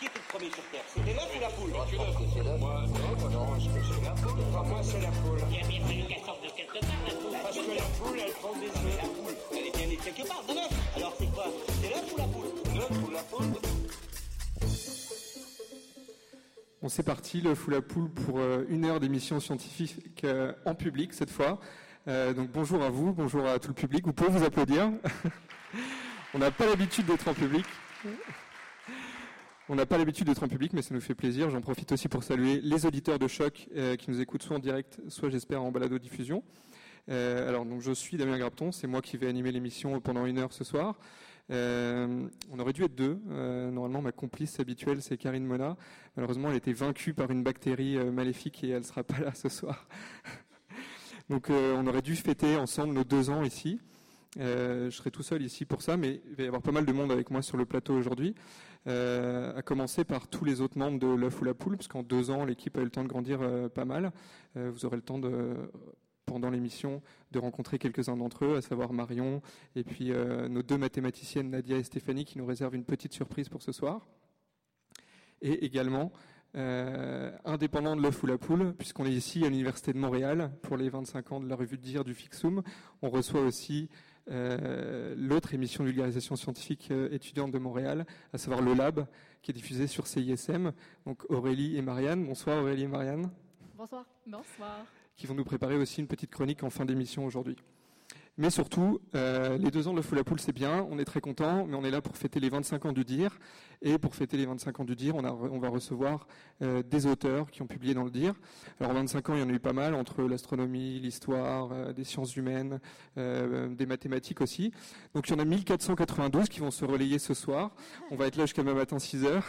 Qui était le premier sur Terre? C'était l'œuf ou la poule? C'est l'œuf. Moi, non, c'est la poule. Enfin, moi, c'est la poule. Il y avait fallu qu'elle sorte de quelque part, la poule. Parce que la poule, elle prend des œufs. La poule, elle est bien née de quelque part, de l'œuf. Alors, c'est quoi? C'est l'œuf ou la poule? L'œuf ou la poule? Bon, c'est parti, l'œuf ou la poule, pour une heure d'émission scientifique en public, cette fois. Donc, bonjour à vous, bonjour à tout le public. Vous pouvez vous applaudir. On n'a pas l'habitude d'être en public. On n'a pas l'habitude d'être en public, mais ça nous fait plaisir. J'en profite aussi pour saluer les auditeurs de Choc qui nous écoutent soit en direct, soit j'espère en balado-diffusion. Alors donc je suis Damien Grapton, c'est moi qui vais animer l'émission pendant une heure ce soir. On aurait dû être deux. Normalement, ma complice habituelle, c'est Karine Mona. Malheureusement, elle a été vaincue par une bactérie maléfique et elle ne sera pas là ce soir. Donc on aurait dû fêter ensemble nos 2 ans ici. Je serai tout seul ici pour ça, mais il va y avoir pas mal de monde avec moi sur le plateau aujourd'hui, à commencer par tous les autres membres de l'œuf ou la poule, parce qu'en 2 ans, l'équipe a eu le temps de grandir pas mal. Vous aurez le temps, pendant l'émission, de rencontrer quelques-uns d'entre eux, à savoir Marion, et puis nos 2 mathématiciennes, Nadia et Stéphanie, qui nous réservent une petite surprise pour ce soir. Et également, indépendant de l'œuf ou la poule, puisqu'on est ici à l'Université de Montréal, pour les 25 ans de la revue de dire du Fixum, on reçoit aussi... l'autre émission de vulgarisation scientifique étudiante de Montréal, à savoir Le Lab, qui est diffusée sur CISM. Donc Aurélie et Marianne. Bonsoir Aurélie et Marianne. Bonsoir. Bonsoir. Qui vont nous préparer aussi une petite chronique en fin d'émission aujourd'hui. Mais surtout, les 2 ans de l'œuf ou la poule, c'est bien, on est très contents, mais on est là pour fêter les 25 ans du DIR. Et pour fêter les 25 ans du DIR, on va recevoir des auteurs qui ont publié dans le DIR. Alors 25 ans, il y en a eu pas mal, entre l'astronomie, l'histoire, des sciences humaines, des mathématiques aussi. Donc il y en a 1492 qui vont se relayer ce soir. On va être là jusqu'à demain matin 6h.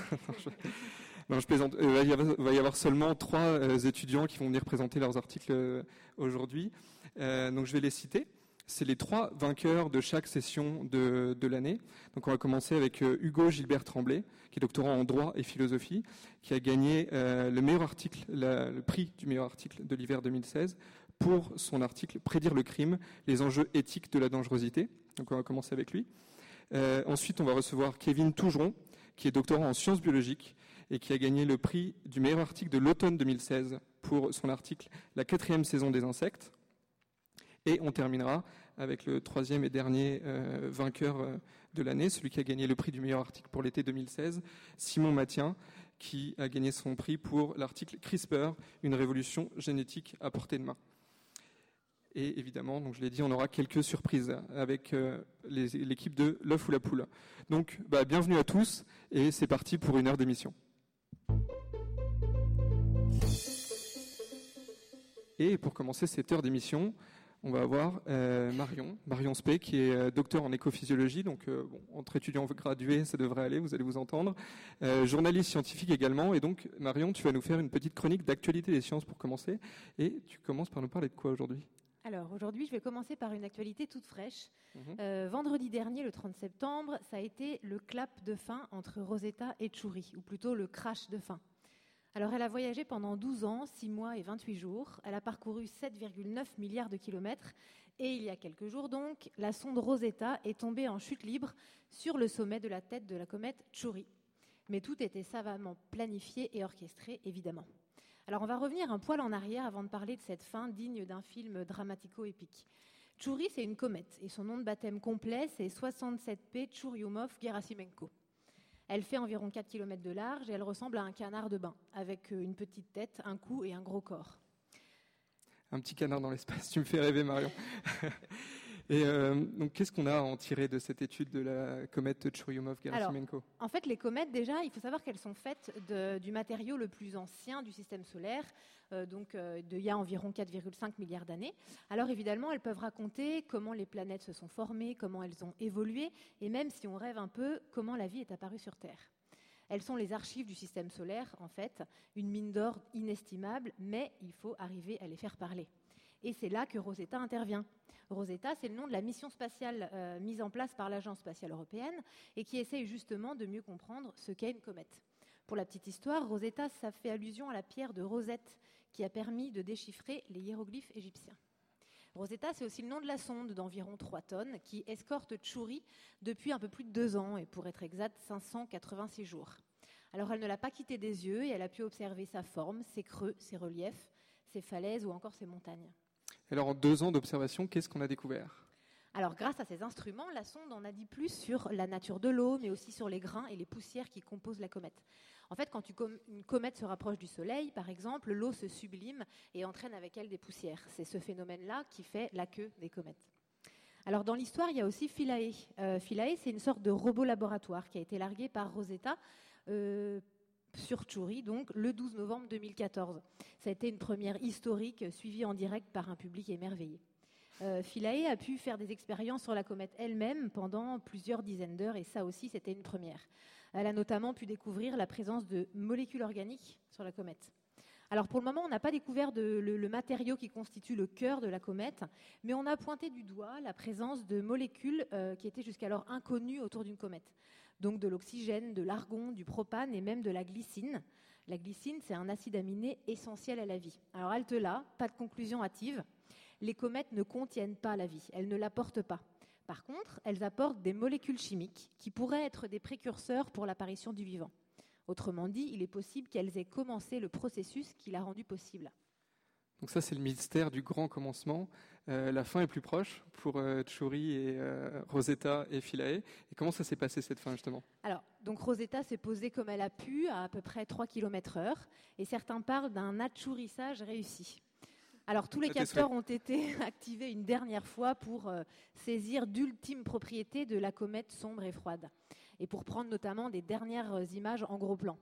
Non, je plaisante. Il va y avoir seulement 3 étudiants qui vont venir présenter leurs articles aujourd'hui. Donc je vais les citer. C'est les 3 vainqueurs de chaque session de l'année. Donc on va commencer avec Hugo Gilbert-Tremblay, qui est doctorant en droit et philosophie, qui a gagné le prix du meilleur article de l'hiver 2016 pour son article « Prédire le crime, les enjeux éthiques de la dangerosité ». Donc on va commencer avec lui. Ensuite, on va recevoir Kevin Tougeron, qui est doctorant en sciences biologiques et qui a gagné le prix du meilleur article de l'automne 2016 pour son article « La 4e saison des insectes ». Et on terminera avec le 3e et dernier vainqueur de l'année, celui qui a gagné le prix du meilleur article pour l'été 2016, Simon Mathien, qui a gagné son prix pour l'article CRISPR, une révolution génétique à portée de main. Et évidemment, donc je l'ai dit, on aura quelques surprises avec l'équipe de l'œuf ou la poule. Donc, bienvenue à tous et c'est parti pour une heure d'émission. Et pour commencer cette heure d'émission, on va avoir Marion Spé, qui est docteur en écophysiologie, donc entre étudiants gradués, ça devrait aller, vous allez vous entendre. Journaliste scientifique également, et donc Marion, tu vas nous faire une petite chronique d'actualité des sciences pour commencer. Et tu commences par nous parler de quoi aujourd'hui ? Alors aujourd'hui, je vais commencer par une actualité toute fraîche. Vendredi dernier, le 30 septembre, ça a été le clap de fin entre Rosetta et Tchouri, ou plutôt le crash de fin. Alors, elle a voyagé pendant 12 ans, 6 mois et 28 jours. Elle a parcouru 7,9 milliards de kilomètres. Et il y a quelques jours, donc, la sonde Rosetta est tombée en chute libre sur le sommet de la tête de la comète Tchouri. Mais tout était savamment planifié et orchestré, évidemment. Alors, on va revenir un poil en arrière avant de parler de cette fin digne d'un film dramatico-épique. Tchouri, c'est une comète. Et son nom de baptême complet, c'est 67P Churyumov-Gerasimenko. Elle fait environ 4 km de large et elle ressemble à un canard de bain, avec une petite tête, un cou et un gros corps. Un petit canard dans l'espace, tu me fais rêver Marion. Et donc, qu'est-ce qu'on a à en tirer de cette étude de la comète Churyumov-Gerasimenko ? En fait, les comètes, déjà, il faut savoir qu'elles sont faites du matériau le plus ancien du système solaire, il y a environ 4,5 milliards d'années. Alors, évidemment, elles peuvent raconter comment les planètes se sont formées, comment elles ont évolué, et même, si on rêve un peu, comment la vie est apparue sur Terre. Elles sont les archives du système solaire, en fait, une mine d'or inestimable, mais il faut arriver à les faire parler. Et c'est là que Rosetta intervient. Rosetta, c'est le nom de la mission spatiale mise en place par l'Agence spatiale européenne et qui essaye justement de mieux comprendre ce qu'est une comète. Pour la petite histoire, Rosetta, ça fait allusion à la pierre de Rosette qui a permis de déchiffrer les hiéroglyphes égyptiens. Rosetta, c'est aussi le nom de la sonde d'environ 3 tonnes qui escorte Tchouri depuis un peu plus de 2 ans et pour être exact, 586 jours. Alors elle ne l'a pas quitté des yeux et elle a pu observer sa forme, ses creux, ses reliefs, ses falaises ou encore ses montagnes. Alors en 2 ans d'observation, qu'est-ce qu'on a découvert ? Alors grâce à ces instruments, la sonde en a dit plus sur la nature de l'eau, mais aussi sur les grains et les poussières qui composent la comète. En fait, quand une comète se rapproche du Soleil, par exemple, l'eau se sublime et entraîne avec elle des poussières. C'est ce phénomène-là qui fait la queue des comètes. Alors dans l'histoire, il y a aussi Philae. Philae, c'est une sorte de robot laboratoire qui a été largué par Rosetta sur Tchouri, donc le 12 novembre 2014. Ça a été une première historique suivie en direct par un public émerveillé. Philae a pu faire des expériences sur la comète elle-même pendant plusieurs dizaines d'heures, et ça aussi, c'était une première. Elle a notamment pu découvrir la présence de molécules organiques sur la comète. Alors pour le moment, on n'a pas découvert le matériau qui constitue le cœur de la comète, mais on a pointé du doigt la présence de molécules qui étaient jusqu'alors inconnues autour d'une comète. Donc de l'oxygène, de l'argon, du propane et même de la glycine. La glycine, c'est un acide aminé essentiel à la vie. Alors halte là, pas de conclusion hâtive. Les comètes ne contiennent pas la vie, elles ne l'apportent pas. Par contre, elles apportent des molécules chimiques qui pourraient être des précurseurs pour l'apparition du vivant. Autrement dit, il est possible qu'elles aient commencé le processus qui l'a rendu possible. Donc ça, c'est le mystère du grand commencement. La fin est plus proche pour Tchouri et Rosetta et Philae. Et comment ça s'est passé, cette fin, justement ? Alors, donc Rosetta s'est posée comme elle a pu, à peu près 3 km/h. Et certains parlent d'un atchourissage réussi. Alors, tous les capteurs ont été activés une dernière fois pour saisir d'ultimes propriétés de la comète sombre et froide, et pour prendre notamment des dernières images en gros plan.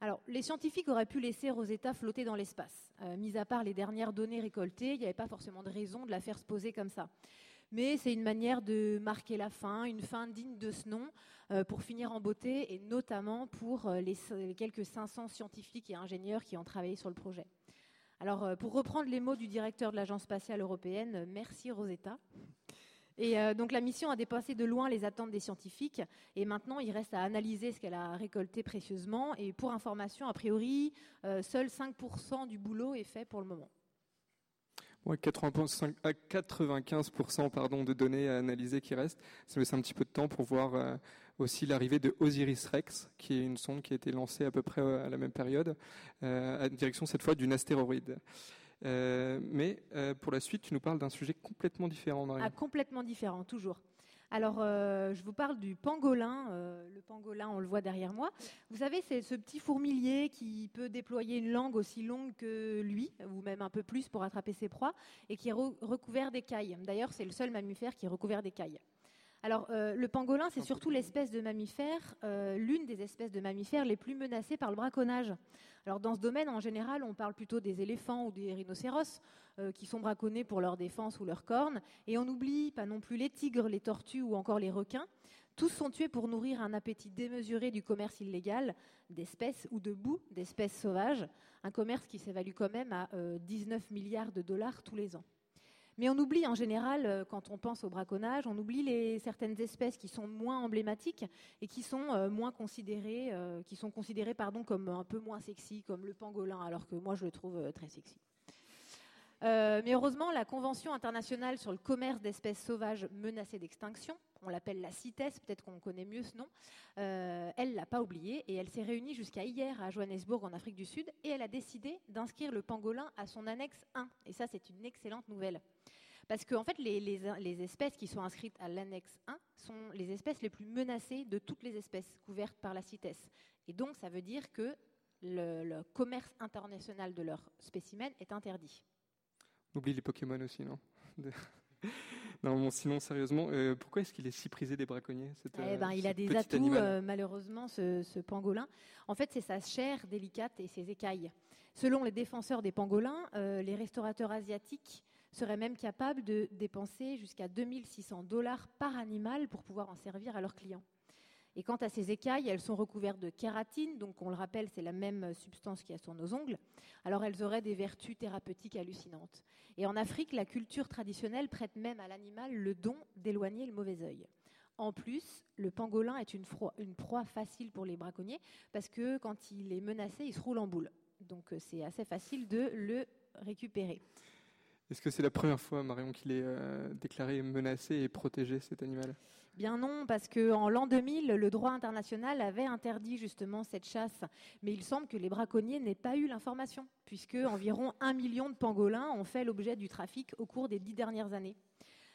Alors, les scientifiques auraient pu laisser Rosetta flotter dans l'espace. Mis à part les dernières données récoltées, il n'y avait pas forcément de raison de la faire se poser comme ça. Mais c'est une manière de marquer la fin, une fin digne de ce nom, pour finir en beauté, et notamment pour les quelques 500 scientifiques et ingénieurs qui ont travaillé sur le projet. Alors, pour reprendre les mots du directeur de l'Agence spatiale européenne, merci Rosetta. Et donc, la mission a dépassé de loin les attentes des scientifiques. Et maintenant, il reste à analyser ce qu'elle a récolté précieusement. Et pour information, a priori, seul 5% du boulot est fait pour le moment. Bon, à 95% de données à analyser qui restent, ça laisse un petit peu de temps pour voir aussi l'arrivée de Osiris-Rex, qui est une sonde qui a été lancée à peu près à la même période, à direction cette fois d'une astéroïde. Mais pour la suite, tu nous parles d'un sujet complètement différent, Marianne. Ah, complètement différent, toujours. Alors, je vous parle du pangolin. Le pangolin, on le voit derrière moi. Vous savez, c'est ce petit fourmilier qui peut déployer une langue aussi longue que lui, ou même un peu plus pour attraper ses proies, et qui est recouvert d'écailles. D'ailleurs, c'est le seul mammifère qui est recouvert d'écailles. Alors, le pangolin, c'est surtout l'espèce de mammifère, l'une des espèces de mammifères les plus menacées par le braconnage. Alors, dans ce domaine, en général, on parle plutôt des éléphants ou des rhinocéros qui sont braconnés pour leur défense ou leurs cornes. Et on n'oublie pas non plus les tigres, les tortues ou encore les requins. Tous sont tués pour nourrir un appétit démesuré du commerce illégal d'espèces ou de bouts d'espèces sauvages. Un commerce qui s'évalue quand même à 19 milliards de dollars tous les ans. Mais on oublie en général, quand on pense au braconnage, on oublie certaines espèces qui sont moins emblématiques et qui sont moins considérées, comme un peu moins sexy, comme le pangolin, alors que moi je le trouve très sexy. Mais heureusement, la Convention internationale sur le commerce d'espèces sauvages menacées d'extinction, on l'appelle la CITES, peut-être qu'on connaît mieux ce nom, elle l'a pas oublié et elle s'est réunie jusqu'à hier à Johannesburg en Afrique du Sud et elle a décidé d'inscrire le pangolin à son annexe 1. Et ça, c'est une excellente nouvelle. Parce qu'en fait, les espèces qui sont inscrites à l'annexe 1 sont les espèces les plus menacées de toutes les espèces couvertes par la CITES. Et donc, ça veut dire que le commerce international de leurs spécimens est interdit. On oublie les Pokémon aussi, non ? Non, bon, sinon, sérieusement, pourquoi est-ce qu'il est si prisé des braconniers, il a des atouts, malheureusement, ce pangolin. En fait, c'est sa chair délicate et ses écailles. Selon les défenseurs des pangolins, les restaurateurs asiatiques seraient même capables de dépenser jusqu'à $2 600 par animal pour pouvoir en servir à leurs clients. Et quant à ces écailles, elles sont recouvertes de kératine, donc on le rappelle, c'est la même substance qu'il y a sur nos ongles. Alors elles auraient des vertus thérapeutiques hallucinantes. Et en Afrique, la culture traditionnelle prête même à l'animal le don d'éloigner le mauvais œil. En plus, le pangolin est une proie facile pour les braconniers, parce que quand il est menacé, il se roule en boule. Donc c'est assez facile de le récupérer. Est-ce que c'est la première fois, Marion, qu'il est déclaré menacé et protégé, cet animal ? Bien non, parce qu'en l'an 2000, le droit international avait interdit justement cette chasse. Mais il semble que les braconniers n'aient pas eu l'information, puisque environ 1 million de pangolins ont fait l'objet du trafic au cours des 10 dernières années.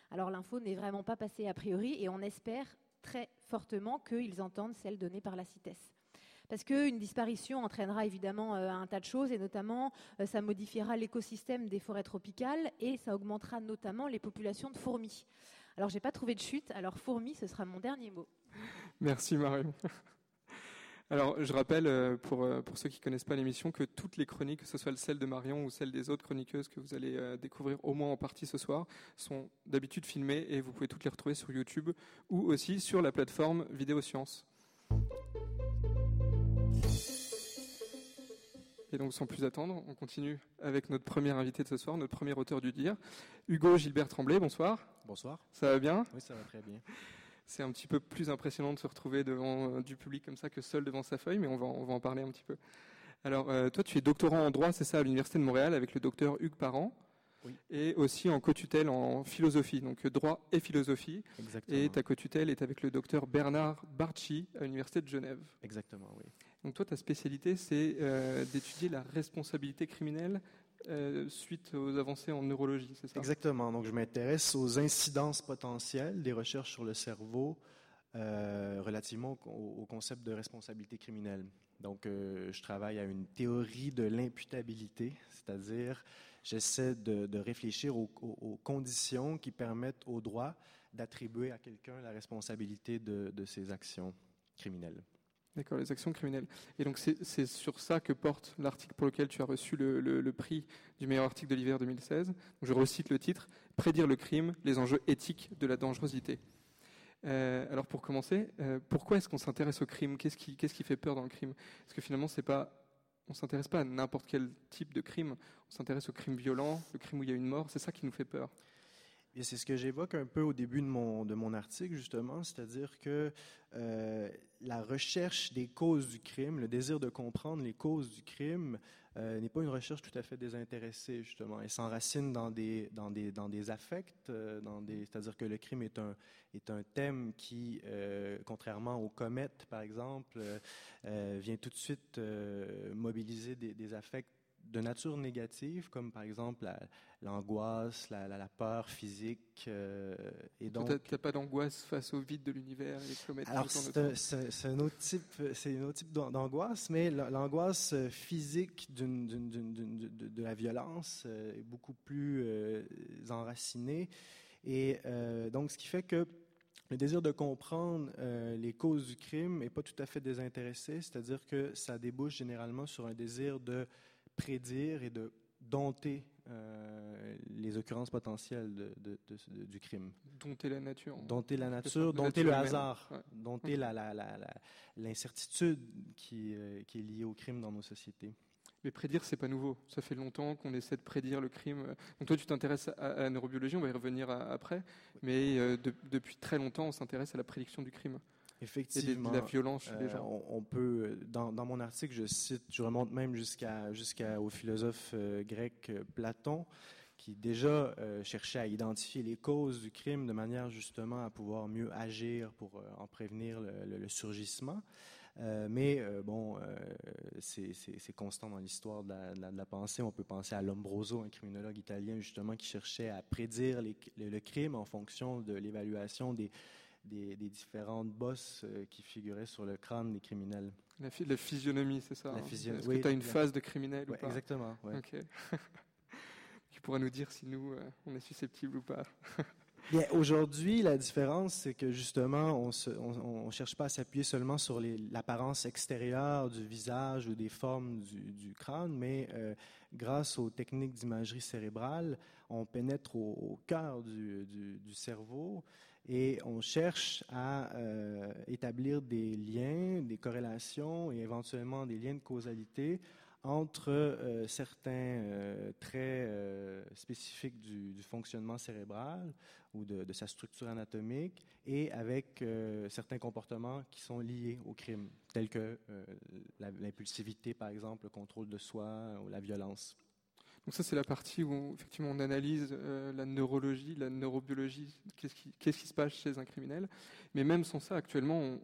Alors l'info n'est vraiment pas passée a priori, et on espère très fortement qu'ils entendent celle donnée par la CITES. Parce qu'une disparition entraînera évidemment un tas de choses, et notamment ça modifiera l'écosystème des forêts tropicales et ça augmentera notamment les populations de fourmis. Alors j'ai pas trouvé de chute, alors fourmis ce sera mon dernier mot. Merci Marion. Alors je rappelle pour ceux qui connaissent pas l'émission que toutes les chroniques, que ce soit celle de Marion ou celle des autres chroniqueuses que vous allez découvrir au moins en partie ce soir, sont d'habitude filmées et vous pouvez toutes les retrouver sur YouTube ou aussi sur la plateforme Vidéosciences. Et donc sans plus attendre, on continue avec notre premier invité de ce soir, notre premier auteur du dire, Hugo Gilbert-Tremblay, bonsoir. Bonsoir. Ça va bien ? Oui, ça va très bien. C'est un petit peu plus impressionnant de se retrouver devant du public comme ça que seul devant sa feuille, mais on va en parler un petit peu. Alors toi, tu es doctorant en droit, c'est ça, à l'Université de Montréal, avec le docteur Hugues Parent. Oui. Et aussi en co-tutelle en philosophie, donc droit et philosophie. Exactement. Et ta co-tutelle est avec le docteur Bernard Barchi à l'Université de Genève. Exactement, oui. Donc toi, ta spécialité, c'est d'étudier la responsabilité criminelle suite aux avancées en neurologie, c'est ça? Exactement, donc je m'intéresse aux incidences potentielles des recherches sur le cerveau relativement au concept de responsabilité criminelle. Donc, je travaille à une théorie de l'imputabilité, c'est-à-dire j'essaie de réfléchir aux conditions qui permettent au droit d'attribuer à quelqu'un la responsabilité de ses actions criminelles. D'accord, les actions criminelles. Et donc, c'est sur ça que porte l'article pour lequel tu as reçu le prix du meilleur article de l'hiver 2016. Donc, je recite le titre « Prédire le crime, les enjeux éthiques de la dangerosité ». Alors pour commencer, pourquoi est-ce qu'on s'intéresse au crime ? Qu'est-ce qui fait peur dans le crime ? Parce que finalement, on s'intéresse pas à n'importe quel type de crime. On s'intéresse au crime violent, le crime où il y a une mort. C'est ça qui nous fait peur. Et c'est ce que j'évoque un peu au début de mon article justement, c'est-à-dire que la recherche des causes du crime, le désir de comprendre les causes du crime n'est pas une recherche tout à fait désintéressée justement. Elle s'enracine dans des affects, c'est-à-dire que le crime est un thème qui, contrairement aux comètes par exemple, vient tout de suite mobiliser des affects de nature négative, comme par exemple l'angoisse, la peur physique, et donc... T'as pas d'angoisse face au vide de l'univers et les kilomètres. Alors c'est un autre type d'angoisse, mais l'angoisse physique de la violence est beaucoup plus enracinée, et donc ce qui fait que le désir de comprendre les causes du crime n'est pas tout à fait désintéressé, c'est-à-dire que ça débouche généralement sur un désir de prédire et de dompter les occurrences potentielles du crime. Dompter la nature. Dompter la nature, dompter le hasard, ouais. Dompter l'incertitude qui est liée au crime dans nos sociétés. Mais prédire, c'est pas nouveau. Ça fait longtemps qu'on essaie de prédire le crime. Donc toi, tu t'intéresses à la neurobiologie, on va y revenir après, oui. Mais depuis très longtemps, on s'intéresse à la prédiction du crime. Effectivement, de la violence chez les gens. On peut, dans mon article, je remonte même au philosophe grec Platon, qui déjà cherchait à identifier les causes du crime de manière justement à pouvoir mieux agir pour en prévenir le surgissement. C'est constant dans l'histoire de la pensée. On peut penser à Lombroso, un criminologue italien justement qui cherchait à prédire le crime en fonction de l'évaluation des différentes bosses qui figuraient sur le crâne des criminels. La physionomie, c'est ça? Est-ce que tu as une phase de criminel ou pas? Exactement. Ouais. Okay. Tu pourras nous dire si nous, on est susceptibles ou pas. Bien, aujourd'hui, la différence, c'est que justement, on cherche pas à s'appuyer seulement sur l'apparence extérieure du visage ou des formes du crâne, mais grâce aux techniques d'imagerie cérébrale, on pénètre au cœur du cerveau et on cherche à établir des liens, des corrélations et éventuellement des liens de causalité entre certains traits spécifiques du fonctionnement cérébral ou de sa structure anatomique et avec certains comportements qui sont liés au crime, tels que l'impulsivité, par exemple, le contrôle de soi ou la violence. Donc ça, c'est la partie où effectivement, on analyse la neurologie, la neurobiologie, qu'est-ce qui se passe chez un criminel. Mais même sans ça, actuellement,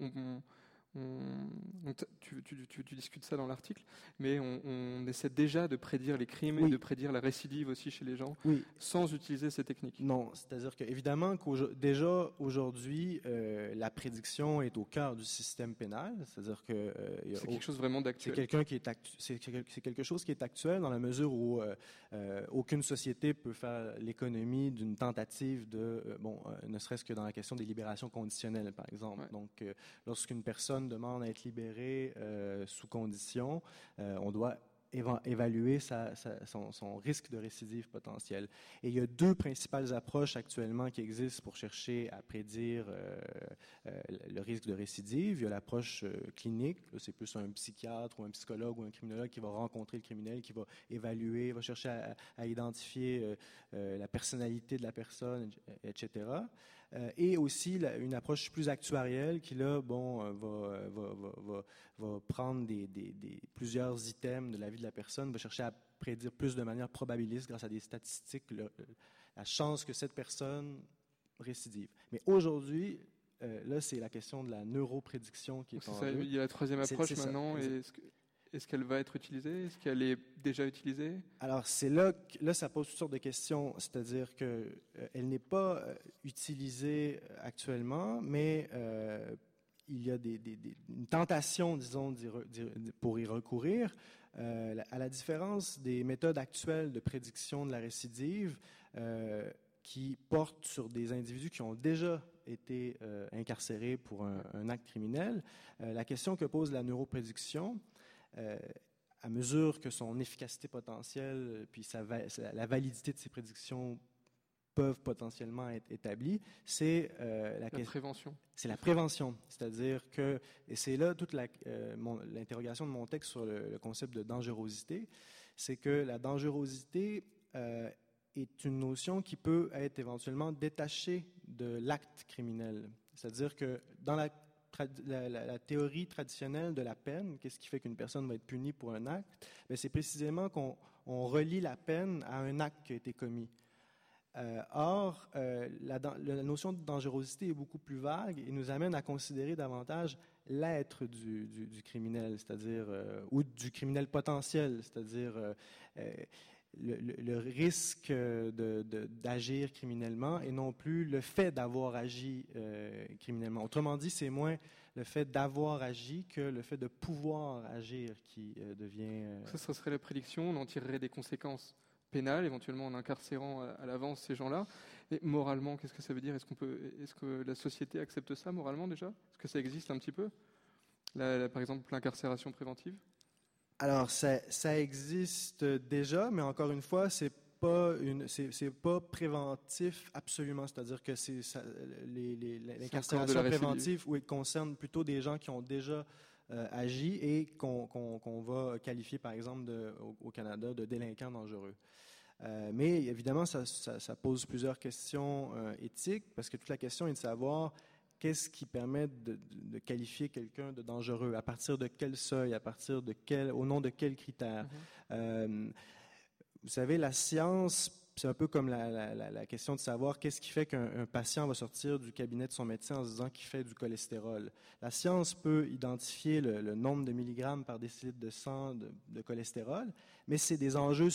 tu discutes ça dans l'article, mais on essaie déjà de prédire les crimes, oui, et de prédire la récidive aussi chez les gens, oui, sans utiliser ces techniques. Non, c'est-à-dire qu'évidemment, déjà aujourd'hui, la prédiction est au cœur du système pénal, c'est-à-dire que... c'est quelque chose vraiment d'actuel. C'est quelque chose qui est actuel dans la mesure où aucune société peut faire l'économie d'une tentative de... ne serait-ce que dans la question des libérations conditionnelles, par exemple. Ouais. Donc, lorsqu'une personne demande à être libéré sous condition, on doit évaluer son risque de récidive potentiel. Et il y a deux principales approches actuellement qui existent pour chercher à prédire le risque de récidive. Il y a l'approche clinique, là, c'est plus un psychiatre ou un psychologue ou un criminologue qui va rencontrer le criminel, qui va évaluer, va chercher à identifier la personnalité de la personne, etc. Et aussi une approche plus actuarielle qui là, va prendre plusieurs items de la vie de la personne, va chercher à prédire plus de manière probabiliste grâce à des statistiques la chance que cette personne récidive. Mais aujourd'hui, là, c'est la question de la neuroprédiction qui est en jeu. Il y a la troisième approche maintenant. Est-ce qu'elle va être utilisée? Est-ce qu'elle est déjà utilisée? Alors, c'est là, ça pose toutes sortes de questions. C'est-à-dire qu'elle n'est pas utilisée actuellement, mais il y a une tentation, disons, pour y recourir. À la différence des méthodes actuelles de prédiction de la récidive qui portent sur des individus qui ont déjà été incarcérés pour un acte criminel, la question que pose la neuroprédiction, à mesure que son efficacité potentielle puis la validité de ses prédictions peuvent potentiellement être établies, c'est la prévention. C'est la prévention, c'est-à-dire que, et c'est là toute l'interrogation de mon texte sur le concept de dangerosité, c'est que la dangerosité est une notion qui peut être éventuellement détachée de l'acte criminel. C'est-à-dire que dans la théorie traditionnelle de la peine, qu'est-ce qui fait qu'une personne va être punie pour un acte? Bien, c'est précisément qu'on relie la peine à un acte qui a été commis. Or, la notion de dangerosité est beaucoup plus vague et nous amène à considérer davantage l'être du criminel, c'est-à-dire ou du criminel potentiel, c'est-à-dire le risque d'agir criminellement et non plus le fait d'avoir agi criminellement. Autrement dit, c'est moins le fait d'avoir agi que le fait de pouvoir agir qui devient... Ça serait la prédiction, on en tirerait des conséquences pénales, éventuellement en incarcérant à l'avance ces gens-là. Et moralement, qu'est-ce que ça veut dire? Est-ce que la société accepte ça moralement déjà? Est-ce que ça existe un petit peu? Par exemple, l'incarcération préventive? Alors, ça existe déjà, mais encore une fois, c'est pas préventif absolument. C'est-à-dire que l'incarcération préventive concerne plutôt des gens qui ont déjà agi et qu'on va qualifier, par exemple, au Canada, de délinquants dangereux. Mais évidemment, ça pose plusieurs questions éthiques, parce que toute la question est de savoir qu'est-ce qui permet de qualifier quelqu'un de dangereux, à partir de quel seuil, au nom de quels critères. Mm-hmm. Vous savez, la science... C'est un peu comme la question de savoir qu'est-ce qui fait qu'un patient va sortir du cabinet de son médecin en se disant qu'il fait du cholestérol. La science peut identifier le nombre de milligrammes par décilitre de sang de cholestérol, mais c'est des enjeux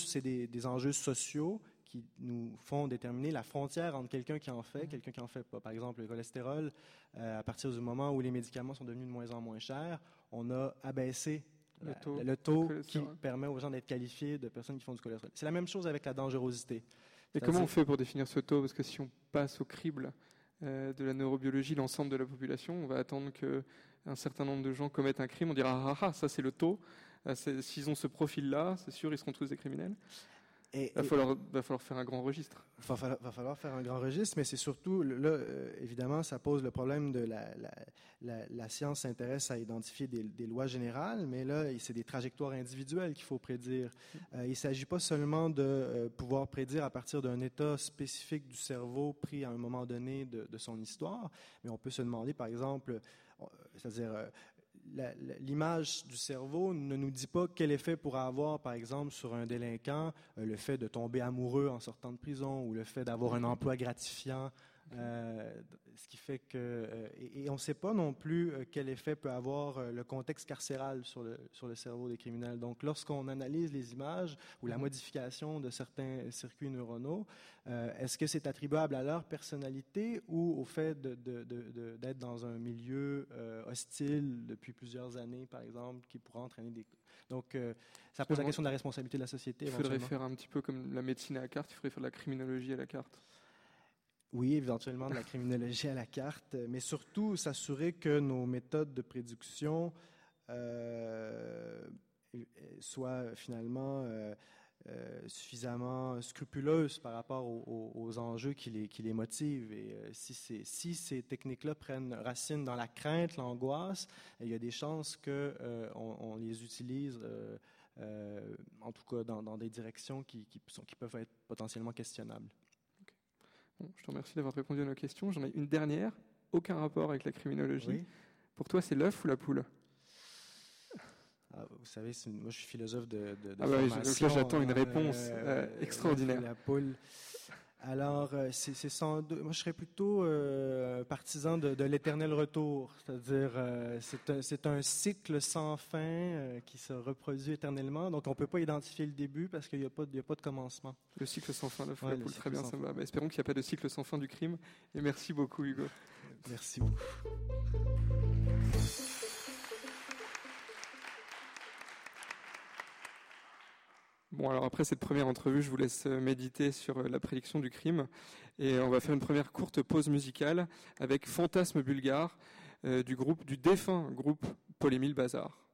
sociaux qui nous font déterminer la frontière entre quelqu'un qui en fait et quelqu'un qui en fait pas. Par exemple, le cholestérol, à partir du moment où les médicaments sont devenus de moins en moins chers, on a abaissé le taux qui permet aux gens d'être qualifiés de personnes qui font du cholestérol. C'est la même chose avec la dangerosité. Et comment on fait pour définir ce taux? Parce que si on passe au crible de la neurobiologie, l'ensemble de la population, on va attendre qu'un certain nombre de gens commettent un crime, on dira ça c'est le taux, s'ils ont ce profil-là, c'est sûr, ils seront tous des criminels. Il va falloir faire un grand registre. Il va falloir faire un grand registre, mais c'est surtout, là, évidemment, ça pose le problème de la science s'intéresse à identifier des lois générales, mais là, c'est des trajectoires individuelles qu'il faut prédire. Il ne s'agit pas seulement de pouvoir prédire à partir d'un état spécifique du cerveau pris à un moment donné de son histoire, mais on peut se demander, par exemple, c'est-à-dire... l'image du cerveau ne nous dit pas quel effet pourra avoir, par exemple, sur un délinquant, le fait de tomber amoureux en sortant de prison ou le fait d'avoir un emploi gratifiant. Ce qui fait que... et on ne sait pas non plus quel effet peut avoir le contexte carcéral sur le cerveau des criminels. Donc, lorsqu'on analyse les images ou la modification de certains circuits neuronaux, est-ce que c'est attribuable à leur personnalité ou au fait d'être dans un milieu hostile depuis plusieurs années, par exemple, qui pourra entraîner des... Donc, ça pose la question de la responsabilité de la société. Il faudrait faire un petit peu comme la médecine à la carte, il faudrait faire de la criminologie à la carte. Oui, éventuellement de la criminologie à la carte, mais surtout s'assurer que nos méthodes de prédiction soient finalement suffisamment scrupuleuses par rapport aux enjeux qui les motivent. Et si ces techniques-là prennent racine dans la crainte, l'angoisse, il y a des chances qu'on les utilise, en tout cas dans des directions qui peuvent être potentiellement questionnables. Bon, je te remercie d'avoir répondu à nos questions. J'en ai une dernière, aucun rapport avec la criminologie. Oui. Pour toi, c'est l'œuf ou la poule? Vous savez, moi, je suis philosophe de formation. Oui, donc là, j'attends une réponse extraordinaire. La poule. Alors, c'est sans doute. Moi, je serais plutôt partisan de l'éternel retour, c'est-à-dire c'est un cycle sans fin qui se reproduit éternellement. Donc, on peut pas identifier le début parce qu'il y a pas de commencement. Le cycle sans fin, la poule, très bien, ça va. Mais espérons qu'il n'y a pas de cycle sans fin du crime. Et merci beaucoup, Hugo. Merci beaucoup. Bon, alors après cette première entrevue, je vous laisse méditer sur la prédiction du crime et on va faire une première courte pause musicale avec Fantasme bulgare du défunt groupe Paul-Émile Bazar.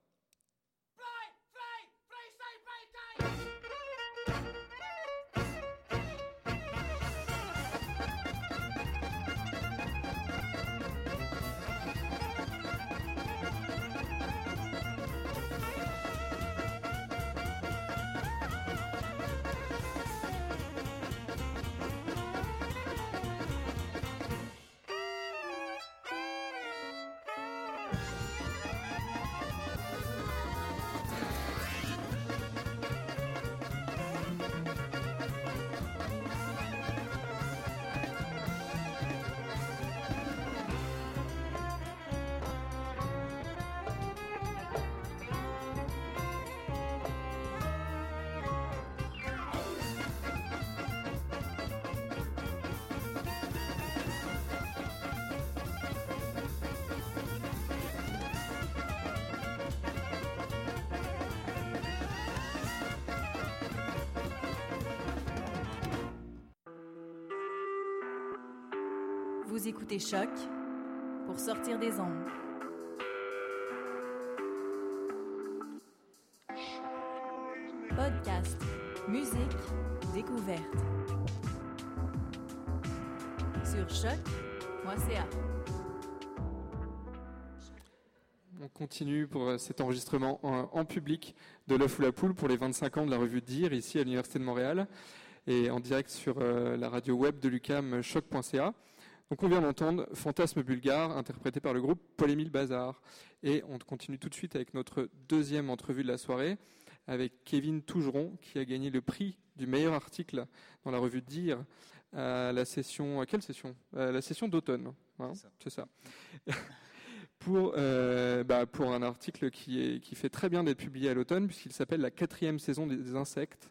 Vous écoutez Choc pour sortir des ondes. Podcast, musique, découverte. Sur choc.ca. On continue pour cet enregistrement en public de L'Œuf ou la Poule pour les 25 ans de la revue Dire ici à l'Université de Montréal et en direct sur la radio web de l'UQAM choc.ca. Donc on vient d'entendre Fantasme bulgare, interprété par le groupe Paul-Émile Bazar. Et on continue tout de suite avec notre deuxième entrevue de la soirée, avec Kevin Tougeron, qui a gagné le prix du meilleur article dans la revue Dire, à la session... À quelle session ? La session d'automne, hein, c'est ça. pour un article qui fait très bien d'être publié à l'automne, puisqu'il s'appelle « La quatrième saison des insectes ».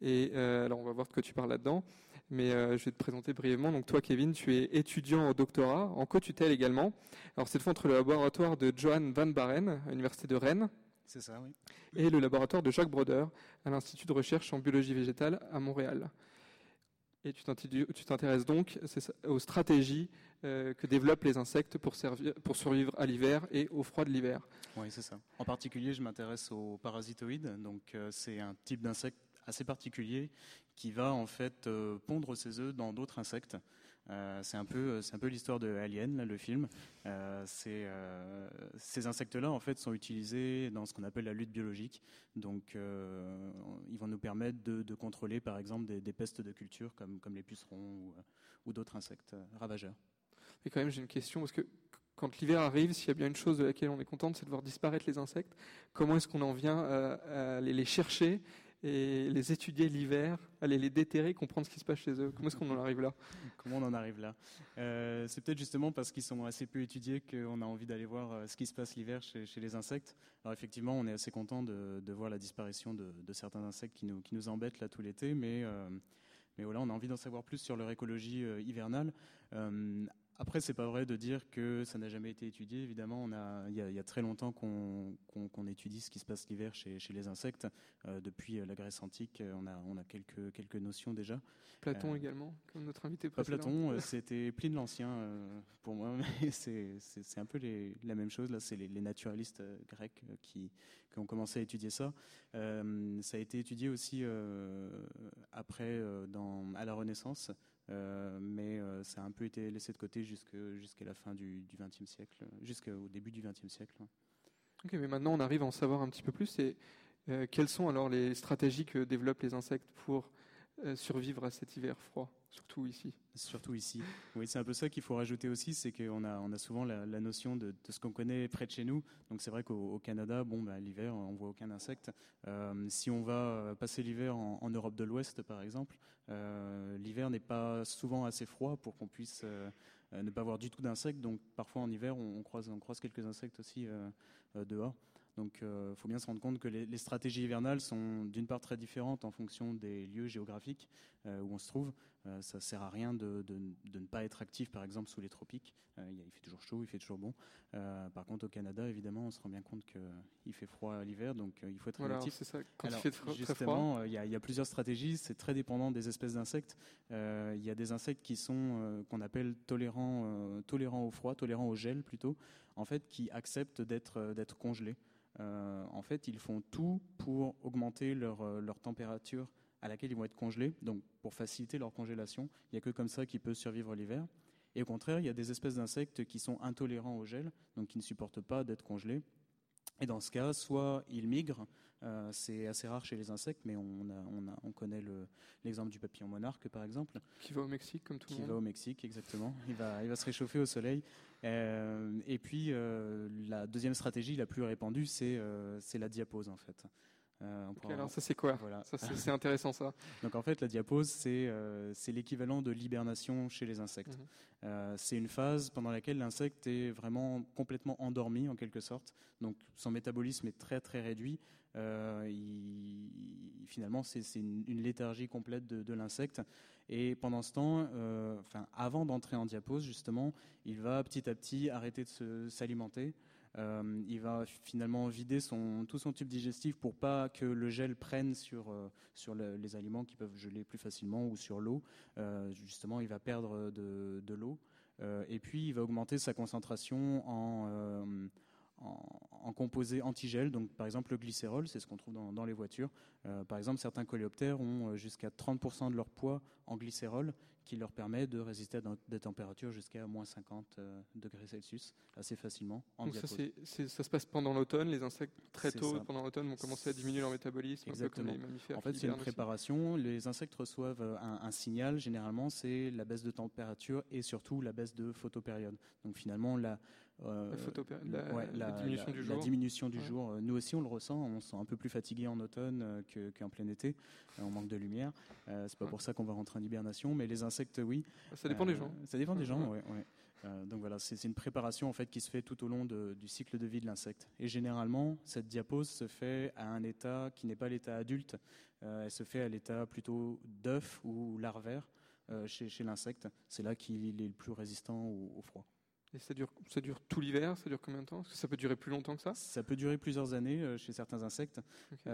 Et alors on va voir de quoi tu parles là-dedans. Mais je vais te présenter brièvement. Donc toi, Kevin, tu es étudiant au doctorat, en co-tutelle également. Alors cette fois entre le laboratoire de Johan Van Baren à l'université de Rennes. C'est ça, oui. Et le laboratoire de Jacques Broder à l'Institut de recherche en biologie végétale à Montréal. Et tu t'intéresses donc aux stratégies que développent les insectes pour survivre à l'hiver et au froid de l'hiver. Oui, c'est ça. En particulier, je m'intéresse aux parasitoïdes. Donc c'est un type d'insecte assez particulier qui va en fait pondre ses œufs dans d'autres insectes. C'est un peu l'histoire de Alien, là, le film. Ces insectes-là en fait sont utilisés dans ce qu'on appelle la lutte biologique. Donc ils vont nous permettre de contrôler par exemple des pestes de culture comme les pucerons ou d'autres insectes ravageurs. Mais quand même j'ai une question parce que quand l'hiver arrive, s'il y a bien une chose de laquelle on est contente, c'est de voir disparaître les insectes. Comment est-ce qu'on en vient à les chercher et les étudier l'hiver, aller les déterrer, comprendre ce qui se passe chez eux? Comment est-ce qu'on en arrive là? Comment on en arrive là? C'est peut-être justement parce qu'ils sont assez peu étudiés qu'on a envie d'aller voir ce qui se passe l'hiver chez les insectes. Alors effectivement, on est assez content de voir la disparition de certains insectes qui nous embêtent là tout l'été, mais voilà, on a envie d'en savoir plus sur leur écologie hivernale. Après, c'est pas vrai de dire que ça n'a jamais été étudié. Évidemment, il y a très longtemps qu'on étudie ce qui se passe l'hiver chez les insectes. Depuis la Grèce antique, on a quelques notions déjà. Platon également, comme notre invité précédent. Platon, c'était Pline l'Ancien pour moi, mais c'est un peu la même chose. Là, c'est les naturalistes grecs qui ont commencé à étudier ça. Ça a été étudié aussi après à la Renaissance. Mais ça a un peu été laissé de côté jusqu'à la fin du XXe siècle, jusqu'au début du XXe siècle. Ok, mais maintenant on arrive à en savoir un petit peu plus. Et quelles sont alors les stratégies que développent les insectes pour survivre à cet hiver froid, surtout ici? Surtout ici. Oui, c'est un peu ça qu'il faut rajouter aussi, c'est qu'on a souvent la notion de ce qu'on connaît près de chez nous. Donc c'est vrai qu'au Canada, l'hiver, on voit aucun insecte. Si on va passer l'hiver en Europe de l'Ouest, par exemple, l'hiver n'est pas souvent assez froid pour qu'on puisse ne pas voir du tout d'insectes. Donc parfois en hiver, on croise quelques insectes aussi dehors. Donc il faut bien se rendre compte que les stratégies hivernales sont d'une part très différentes en fonction des lieux géographiques où on se trouve. Ça ne sert à rien de ne pas être actif, par exemple, sous les tropiques. Il fait toujours chaud, il fait toujours bon. Par contre, au Canada, évidemment, on se rend bien compte qu'il fait froid l'hiver, donc il faut être actif. C'est ça. Alors, il fait justement, il y a plusieurs stratégies. C'est très dépendant des espèces d'insectes. Il y a des insectes qui sont qu'on appelle tolérants au froid, tolérants au gel plutôt, en fait, qui acceptent d'être congelés. En fait, ils font tout pour augmenter leur température à laquelle ils vont être congelés, donc pour faciliter leur congélation. Il n'y a que comme ça qu'ils peuvent survivre l'hiver. Et au contraire, il y a des espèces d'insectes qui sont intolérants au gel, donc qui ne supportent pas d'être congelés. Et dans ce cas, soit ils migrent, c'est assez rare chez les insectes, mais on connaît l'exemple du papillon monarque, par exemple. Qui va au Mexique, comme tout le monde. Qui va au Mexique, exactement. Il va se réchauffer au soleil. Et puis, la deuxième stratégie la plus répandue, c'est la diapause, en fait. Okay, alors ça c'est quoi? Voilà. Ça, c'est intéressant ça. Donc en fait la diapause c'est l'équivalent de l'hibernation chez les insectes. C'est une phase pendant laquelle l'insecte est vraiment complètement endormi en quelque sorte. Donc son métabolisme est très très réduit. Finalement c'est une léthargie complète de l'insecte. Et pendant ce temps, avant d'entrer en diapause justement, il va petit à petit arrêter de s'alimenter. Il va finalement vider tout son tube digestif pour pas que le gel prenne sur les aliments qui peuvent geler plus facilement ou sur l'eau. Justement, il va perdre de l'eau et puis il va augmenter sa concentration en composés antigel. Donc, par exemple, le glycérol, c'est ce qu'on trouve dans les voitures. Par exemple, certains coléoptères ont jusqu'à 30% de leur poids en glycérol, qui leur permet de résister à des températures jusqu'à moins 50 degrés Celsius assez facilement. Donc ça se passe pendant l'automne, les insectes très tôt pendant l'automne vont commencer à diminuer leur métabolisme. Exactement. Un peu comme les mammifères. En fait, c'est une préparation. Aussi. Les insectes reçoivent un signal, généralement, c'est la baisse de température et surtout la baisse de photopériode. Donc finalement, la diminution du jour. La diminution du jour. Nous aussi, on le ressent. On se sent un peu plus fatigué en automne qu'en plein été. On manque de lumière. C'est pas pour ça qu'on va rentrer en hibernation, mais les insectes, oui. Ça dépend des gens. Ça dépend des gens, oui. Ouais. Donc voilà, c'est une préparation en fait, qui se fait tout au long du cycle de vie de l'insecte. Et généralement, cette diapause se fait à un état qui n'est pas l'état adulte. Elle se fait à l'état plutôt d'œuf ou larvaire chez l'insecte. C'est là qu'il est le plus résistant au froid. Et ça dure tout l'hiver, ça dure combien de temps? Est-ce que ça peut durer plus longtemps que ça? Ça peut durer plusieurs années chez certains insectes, okay.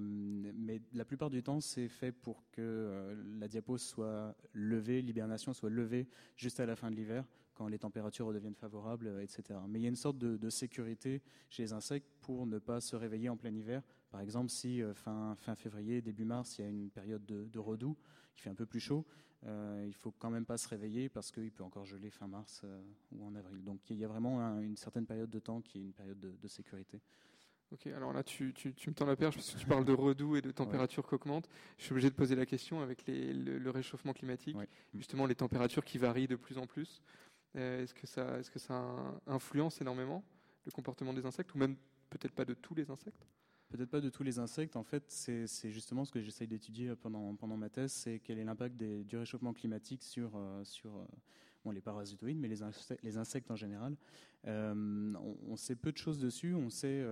Mais la plupart du temps c'est fait pour que la diapause soit levée, l'hibernation soit levée juste à la fin de l'hiver, quand les températures redeviennent favorables, etc. Mais il y a une sorte de sécurité chez les insectes pour ne pas se réveiller en plein hiver. Par exemple, si fin février, début mars, il y a une période de redoux qui fait un peu plus chaud, il ne faut quand même pas se réveiller parce qu'il peut encore geler fin mars ou en avril. Donc il y a vraiment une certaine période de temps qui est une période de sécurité. Ok, alors là tu me tends la perche parce que tu parles de redoux et de température qu'augmente. Je suis obligé de poser la question avec le réchauffement climatique, justement les températures qui varient de plus en plus. Est-ce que ça influence énormément le comportement des insectes, ou même peut-être pas de tous les insectes ? Peut-être pas de tous les insectes. En fait, c'est justement ce que j'essaye d'étudier pendant ma thèse, c'est quel est l'impact du réchauffement climatique sur les parasitoïdes, mais les insectes en général. On sait peu de choses dessus. On sait,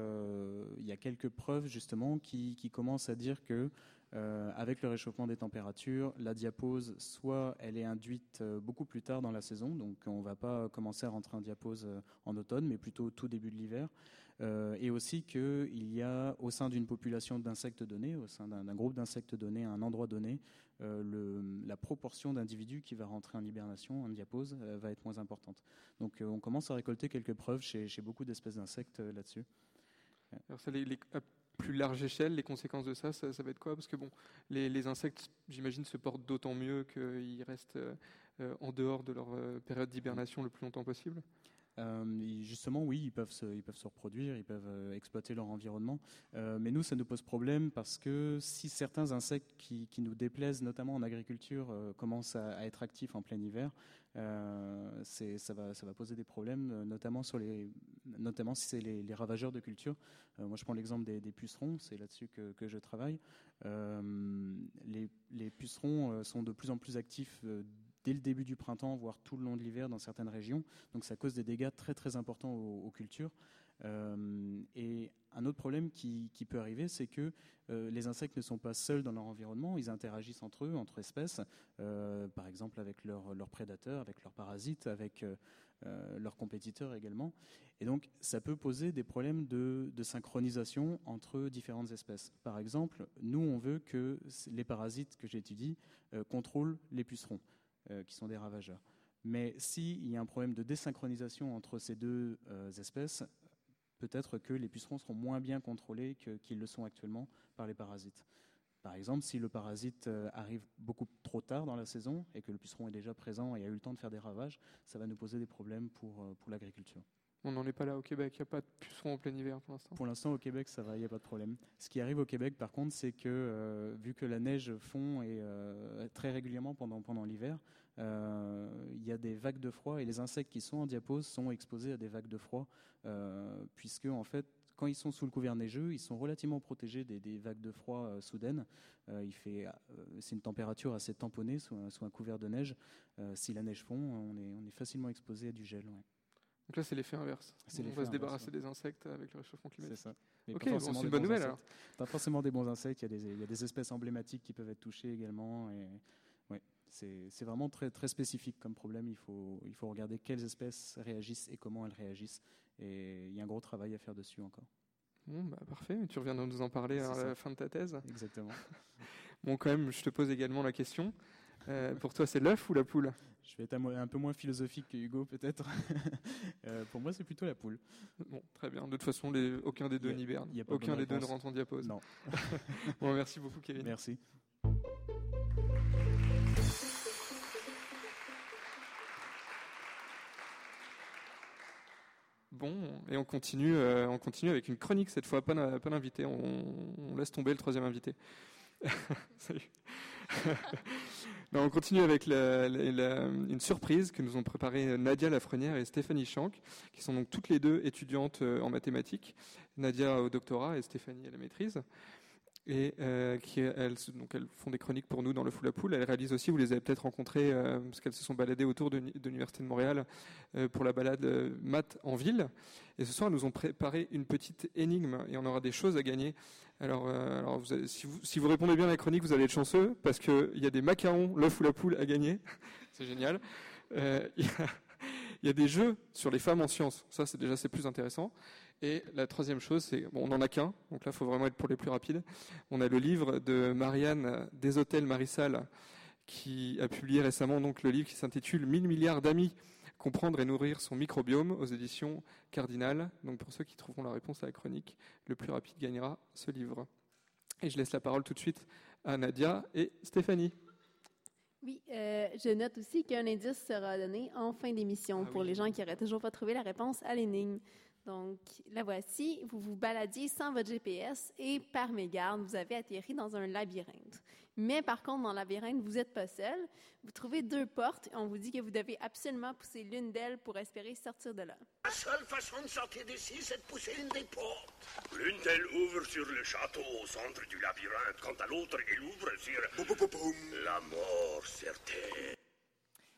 il y a quelques preuves justement qui commencent à dire que avec le réchauffement des températures, la diapause, soit elle est induite beaucoup plus tard dans la saison, donc on ne va pas commencer à rentrer en diapause en automne, mais plutôt tout début de l'hiver, et aussi qu'il y a au sein d'une population d'insectes donnés, au sein d'un groupe d'insectes donnés à un endroit donné, la proportion d'individus qui va rentrer en hibernation, en diapause, va être moins importante. Donc on commence à récolter quelques preuves chez beaucoup d'espèces d'insectes là-dessus. Alors ça, plus large échelle, les conséquences de ça va être quoi ? Parce que bon, les insectes, j'imagine, se portent d'autant mieux qu'ils restent en dehors de leur période d'hibernation le plus longtemps possible. Justement, oui, ils peuvent se reproduire, ils peuvent exploiter leur environnement. Mais nous, ça nous pose problème parce que si certains insectes qui nous déplaisent, notamment en agriculture, commencent à être actifs en plein hiver, ça va poser des problèmes, notamment si c'est les ravageurs de culture. Moi, je prends l'exemple des pucerons, c'est là-dessus que je travaille. Les pucerons sont de plus en plus actifs dès le début du printemps, voire tout le long de l'hiver dans certaines régions. Donc ça cause des dégâts très très importants aux cultures. Et un autre problème qui peut arriver, c'est que les insectes ne sont pas seuls dans leur environnement, ils interagissent entre eux, entre espèces, par exemple avec leurs prédateurs, avec leurs parasites, avec leurs compétiteurs également. Et donc ça peut poser des problèmes de synchronisation entre différentes espèces. Par exemple, nous on veut que les parasites que j'étudie contrôlent les pucerons, qui sont des ravageurs. Mais s'il y a un problème de désynchronisation entre ces deux espèces, peut-être que les pucerons seront moins bien contrôlés qu'ils le sont actuellement par les parasites. Par exemple, si le parasite arrive beaucoup trop tard dans la saison et que le puceron est déjà présent et a eu le temps de faire des ravages, ça va nous poser des problèmes pour l'agriculture. On n'en est pas là au Québec, il n'y a pas de pucerons en plein hiver pour l'instant. Pour l'instant, au Québec, ça va, il n'y a pas de problème. Ce qui arrive au Québec, par contre, c'est que vu que la neige fond et très régulièrement pendant l'hiver, il y a des vagues de froid et les insectes qui sont en diapause sont exposés à des vagues de froid, puisque en fait, quand ils sont sous le couvert neigeux, ils sont relativement protégés des vagues de froid soudaines. C'est une température assez tamponnée sous un couvert de neige. Si la neige fond, on est facilement exposé à du gel. Ouais. Donc là, c'est l'effet inverse. On va se débarrasser des insectes avec le réchauffement climatique. C'est ça. Ok, c'est une bonne nouvelle alors. Pas forcément des bons insectes, il y a des espèces emblématiques qui peuvent être touchées également. Et, ouais, c'est vraiment très, très spécifique comme problème. Il faut regarder quelles espèces réagissent et comment elles réagissent. Et il y a un gros travail à faire dessus encore. Bon, bah parfait, tu reviens nous en parler à la fin de ta thèse. Exactement. Bon, quand même, je te pose également la question. Pour toi, c'est l'œuf ou la poule ? Je vais être un peu moins philosophique que Hugo, peut-être. Pour moi, c'est plutôt la poule. Bon, très bien. De toute façon, aucun des deux n'hiberne. Aucun des deux ne rentre en diapause. Non. Bon, merci beaucoup, Kevin. Merci. Bon, et on continue avec une chronique cette fois, pas l'invité. On laisse tomber le troisième invité. Salut. Non, on continue avec une surprise que nous ont préparée Nadia Lafrenière et Stéphanie Schanck, qui sont donc toutes les deux étudiantes en mathématiques, Nadia au doctorat et Stéphanie à la maîtrise, et elles font des chroniques pour nous dans L'Œuf ou la Poule. Elles réalisent aussi, vous les avez peut-être rencontrées parce qu'elles se sont baladées autour de l'Université de Montréal pour la balade maths en ville, et ce soir elles nous ont préparé une petite énigme et on aura des choses à gagner. Alors si vous répondez bien à la chronique, vous allez être chanceux parce que il y a des macarons L'Œuf ou la Poule à gagner. C'est génial. Il y a des jeux sur les femmes en sciences, ça c'est plus intéressant. Et la troisième chose, c'est, bon, on n'en a qu'un, donc là il faut vraiment être pour les plus rapides. On a le livre de Marianne des Hôtels Marissal qui a publié récemment donc le livre qui s'intitule 1000 milliards d'amis, comprendre et nourrir son microbiome aux éditions Cardinal. Donc pour ceux qui trouveront la réponse à la chronique, le plus rapide gagnera ce livre. Et je laisse la parole tout de suite à Nadia et Stéphanie. Oui, je note aussi qu'un indice sera donné en fin d'émission pour les gens qui n'auraient toujours pas trouvé la réponse à l'énigme. Donc, la voici, vous vous baladiez sans votre GPS et par mégarde, vous avez atterri dans un labyrinthe. Mais par contre, dans le labyrinthe, vous n'êtes pas seul. Vous trouvez deux portes et on vous dit que vous devez absolument pousser l'une d'elles pour espérer sortir de là. La seule façon de sortir d'ici, c'est de pousser une des portes. L'une d'elles ouvre sur le château au centre du labyrinthe, quant à l'autre, elle ouvre sur la mort certaine.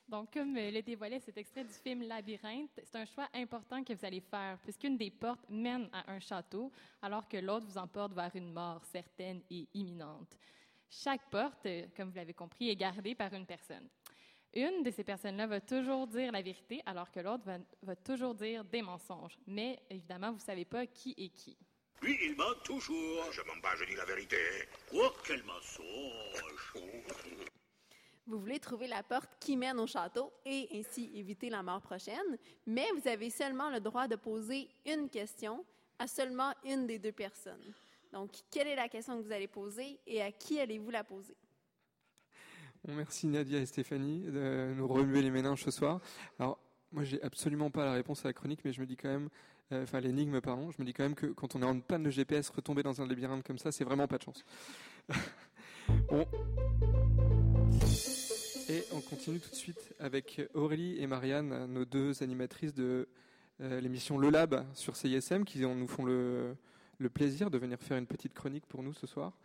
Donc, comme le dévoilait cet extrait du film Labyrinthe, c'est un choix important que vous allez faire, puisqu'une des portes mène à un château, alors que l'autre vous emporte vers une mort certaine et imminente. Chaque porte, comme vous l'avez compris, est gardée par une personne. Une de ces personnes-là va toujours dire la vérité, alors que l'autre va toujours dire des mensonges. Mais, évidemment, vous ne savez pas qui est qui. Oui, il ment toujours. Je mens pas, je dis la vérité. Quoi, quel mensonge! Vous voulez trouver la porte qui mène au château et ainsi éviter la mort prochaine, mais vous avez seulement le droit de poser une question à seulement une des deux personnes. Donc, quelle est la question que vous allez poser et à qui allez-vous la poser? Bon, merci Nadia et Stéphanie de nous remuer les méninges ce soir. Alors, moi, j'ai absolument pas la réponse à la chronique, mais je me dis quand même, l'énigme, pardon, je me dis quand même que quand on est en panne de GPS, retomber dans un labyrinthe comme ça, c'est vraiment pas de chance. Bon. Et on continue tout de suite avec Aurélie et Marianne, nos deux animatrices de l'émission Le Lab sur CISM, qui nous font le plaisir de venir faire une petite chronique pour nous ce soir.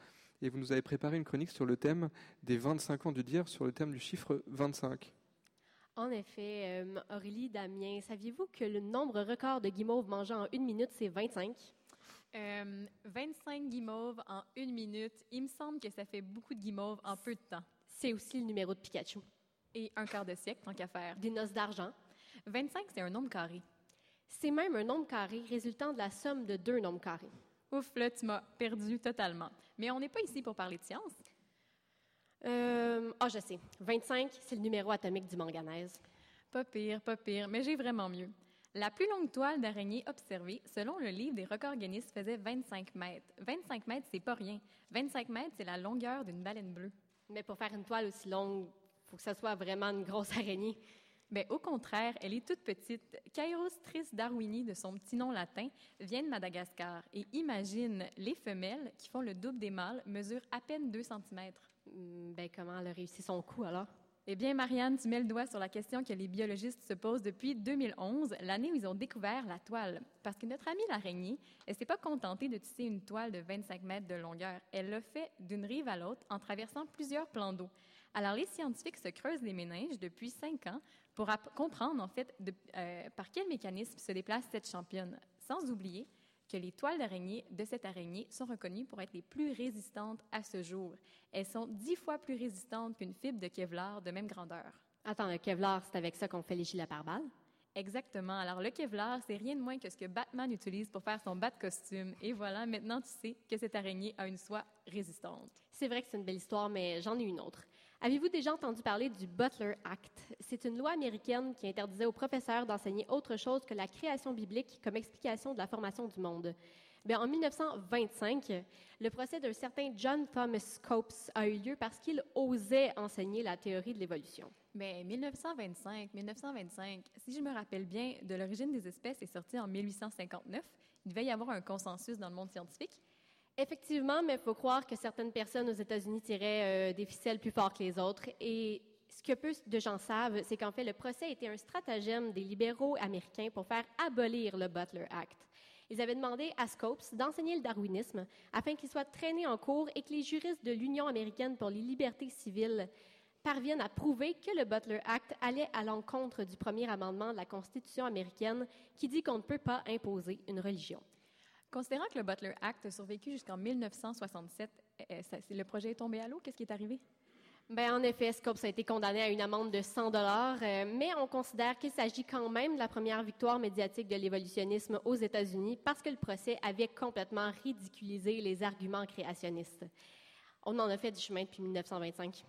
Et vous nous avez préparé une chronique sur le thème des 25 ans du DIR, sur le thème du chiffre 25. En effet, Aurélie, Damien, saviez-vous que le nombre record de guimauves mangées en une minute, c'est 25? 25 guimauves en une minute, il me semble que ça fait beaucoup de guimauves en peu de temps. C'est aussi le numéro de Pikachu. Et un quart de siècle, tant qu'à faire. Des noces d'argent. 25, c'est un nombre carré. C'est même un nombre carré résultant de la somme de deux nombres carrés. Ouf, là, tu m'as perdu totalement. Mais on n'est pas ici pour parler de science. Je sais. 25, c'est le numéro atomique du manganèse. Pas pire, mais j'ai vraiment mieux. La plus longue toile d'araignée observée, selon le livre des records Guinness, faisait 25 mètres. 25 mètres, c'est pas rien. 25 mètres, c'est la longueur d'une baleine bleue. Mais pour faire une toile aussi longue, il faut que ça soit vraiment une grosse araignée. Bien, au contraire, elle est toute petite. Chaerostrys darwini, de son petit nom latin, vient de Madagascar. Et imagine, les femelles, qui font le double des mâles, mesurent à peine 2 cm. Bien, comment elle a réussi son coup, alors? Eh bien, Marianne, tu mets le doigt sur la question que les biologistes se posent depuis 2011, l'année où ils ont découvert la toile. Parce que notre amie l'araignée, elle ne s'est pas contentée de tisser une toile de 25 mètres de longueur. Elle l'a fait d'une rive à l'autre en traversant plusieurs plans d'eau. Alors, les scientifiques se creusent les méninges depuis 5 ans pour comprendre, en fait, par quel mécanisme se déplace cette championne. Sans oublier que les toiles d'araignée de cette araignée sont reconnues pour être les plus résistantes à ce jour. Elles sont 10 fois plus résistantes qu'une fibre de Kevlar de même grandeur. Attends, le Kevlar, c'est avec ça qu'on fait les gilets pare-balles? Exactement. Alors, le Kevlar, c'est rien de moins que ce que Batman utilise pour faire son bat-costume. Et voilà, maintenant, tu sais que cette araignée a une soie résistante. C'est vrai que c'est une belle histoire, mais j'en ai une autre. Avez-vous déjà entendu parler du Butler Act? C'est une loi américaine qui interdisait aux professeurs d'enseigner autre chose que la création biblique comme explication de la formation du monde. Bien, en 1925, le procès d'un certain John Thomas Cope's a eu lieu parce qu'il osait enseigner la théorie de l'évolution. Mais 1925, si je me rappelle bien, de l'origine des espèces est sortie en 1859. Il devait y avoir un consensus dans le monde scientifique. Effectivement, mais il faut croire que certaines personnes aux États-Unis tiraient des ficelles plus fort que les autres. Et ce que peu de gens savent, c'est qu'en fait, le procès était un stratagème des libéraux américains pour faire abolir le Butler Act. Ils avaient demandé à Scopes d'enseigner le darwinisme afin qu'il soit traîné en cours et que les juristes de l'Union américaine pour les libertés civiles parviennent à prouver que le Butler Act allait à l'encontre du premier amendement de la Constitution américaine qui dit qu'on ne peut pas imposer une religion. Considérant que le Butler Act a survécu jusqu'en 1967, le projet est tombé à l'eau. Qu'est-ce qui est arrivé? Bien, en effet, Scopes a été condamné à une amende de 100 $, mais on considère qu'il s'agit quand même de la première victoire médiatique de l'évolutionnisme aux États-Unis parce que le procès avait complètement ridiculisé les arguments créationnistes. On en a fait du chemin depuis 1925.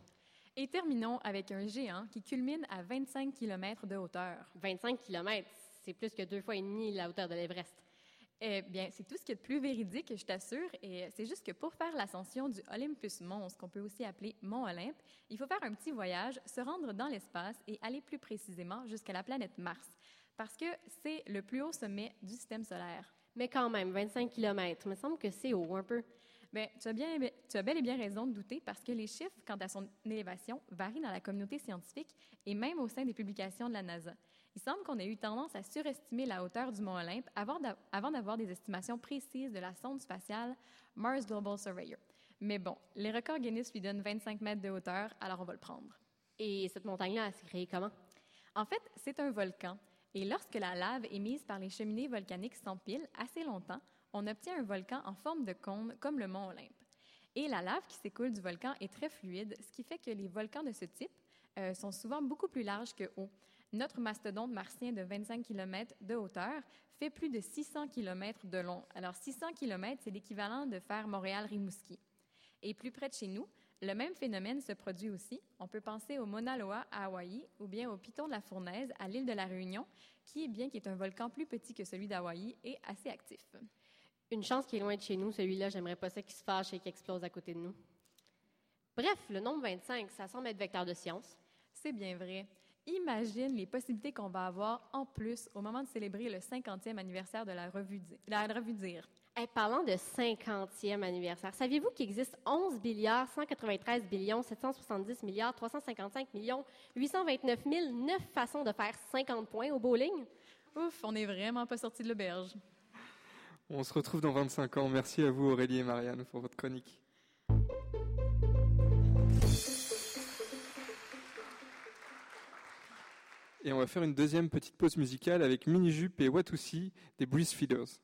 Et terminons avec un géant qui culmine à 25 km de hauteur. 25 km, c'est plus que 2,5 fois la hauteur de l'Everest. Eh bien, c'est tout ce qui est de plus véridique, je t'assure. Et c'est juste que pour faire l'ascension du Olympus Mons, qu'on peut aussi appeler Mont Olympe, il faut faire un petit voyage, se rendre dans l'espace et aller plus précisément jusqu'à la planète Mars. parce que c'est le plus haut sommet du système solaire. Mais quand même, 25 km, il me semble que c'est haut un peu. Bien, tu as bel et bien raison de douter parce que les chiffres quant à son élévation varient dans la communauté scientifique et même au sein des publications de la NASA. Il semble qu'on ait eu tendance à surestimer la hauteur du mont Olympe avant d'avoir des estimations précises de la sonde spatiale Mars Global Surveyor. Mais bon, les records Guinness lui donnent 25 mètres de hauteur, alors on va le prendre. Et cette montagne-là, elle s'est créée comment? En fait, c'est un volcan. Et lorsque la lave émise par les cheminées volcaniques s'empile assez longtemps, on obtient un volcan en forme de cône, comme le mont Olympe. Et la lave qui s'écoule du volcan est très fluide, ce qui fait que les volcans de ce type sont souvent beaucoup plus larges que hauts. Notre mastodonte martien de 25 km de hauteur fait plus de 600 km de long. Alors 600 km, c'est l'équivalent de faire Montréal-Rimouski. Et plus près de chez nous, le même phénomène se produit aussi. On peut penser au Mauna Loa à Hawaï ou bien au Piton de la Fournaise à l'île de la Réunion, qui, bien qu'il est un volcan plus petit que celui d'Hawaï, est assez actif. Une chance qu'il est loin de chez nous, celui-là, j'aimerais pas ça qu'il se fâche et qu'il explose à côté de nous. Bref, le nombre 25, ça semble être vecteur de science. C'est bien vrai. Imagine les possibilités qu'on va avoir en plus au moment de célébrer le 50e anniversaire de la revue Dire. Hey, parlant de 50e anniversaire, saviez-vous qu'il existe 11 milliards, 193 billions, 770 milliards, 355 millions, 829 000, 9 façons de faire 50 points au bowling? Ouf, on n'est vraiment pas sortis de l'auberge. On se retrouve dans 25 ans. Merci à vous Aurélie et Marianne pour votre chronique. Et on va faire une deuxième petite pause musicale avec Mini Jupe et Watoussi des Breastfeeders.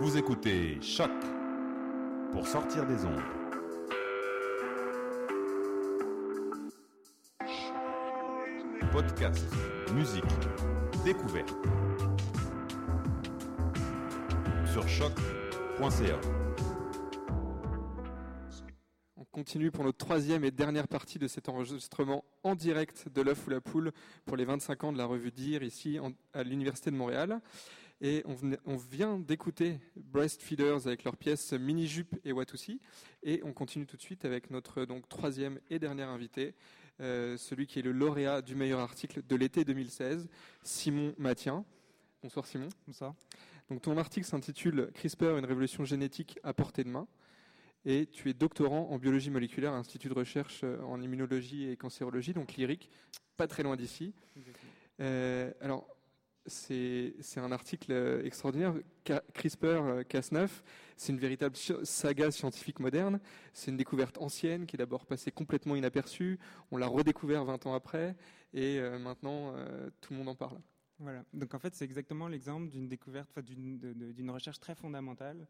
Vous écoutez Choc pour sortir des ondes. Podcast, musique, découverte. Sur choc.ca. On continue pour notre troisième et dernière partie de cet enregistrement en direct de L'Œuf ou la Poule pour les 25 ans de la revue Dire ici à l'Université de Montréal. Et on vient d'écouter Breastfeeders avec leur pièce Mini Jupe et Watoussi. Et on continue tout de suite avec notre donc troisième et dernier invité, celui qui est le lauréat du meilleur article de l'été 2016, Simon Mathien. Bonsoir Simon. Bonsoir. Donc ton article s'intitule « CRISPR, une révolution génétique à portée de main ». Et tu es doctorant en biologie moléculaire à l'Institut de recherche en immunologie et cancérologie, donc l'IRIC, pas très loin d'ici. Alors... C'est un article extraordinaire. CRISPR-Cas9, c'est une véritable saga scientifique moderne. C'est une découverte ancienne qui est d'abord passée complètement inaperçue. On l'a redécouvert 20 ans après et maintenant tout le monde en parle. Voilà, donc en fait c'est exactement l'exemple d'une découverte, enfin, d'une recherche très fondamentale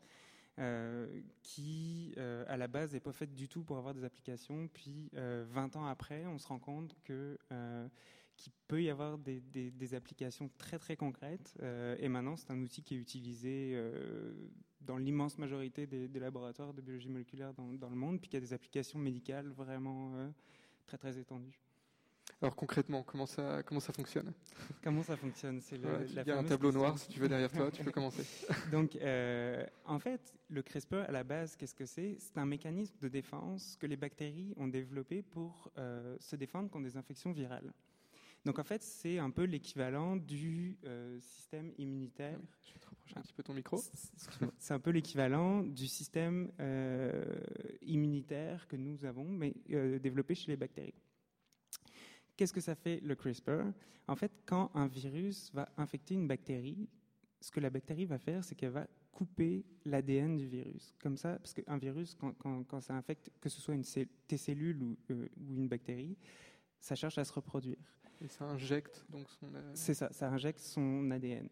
qui à la base n'est pas faite du tout pour avoir des applications, puis 20 ans après on se rend compte que, qu'il peut y avoir des applications très très concrètes et maintenant c'est un outil qui est utilisé dans l'immense majorité des laboratoires de biologie moléculaire dans le monde, puis qu'il y a des applications médicales vraiment très très étendues. Alors concrètement, comment ça fonctionne ? Comment ça fonctionne ? C'est il y a un tableau noir, si tu veux, derrière toi, tu peux commencer. Donc, en fait, le CRISPR, à la base, qu'est-ce que c'est ? C'est un mécanisme de défense que les bactéries ont développé pour se défendre contre des infections virales. Donc, en fait, c'est un peu l'équivalent du système immunitaire. Ah oui, je vais te rapprocher un petit peu ton micro. C'est un peu l'équivalent du système immunitaire que nous avons, mais développé chez les bactéries. Qu'est-ce que ça fait le CRISPR ? En fait, quand un virus va infecter une bactérie, ce que la bactérie va faire, c'est qu'elle va couper l'ADN du virus. Comme ça, parce qu'un virus, quand ça infecte, que ce soit tes cellules ou une bactérie, ça cherche à se reproduire. Et ça injecte donc son ADN. C'est ça, ça injecte son ADN.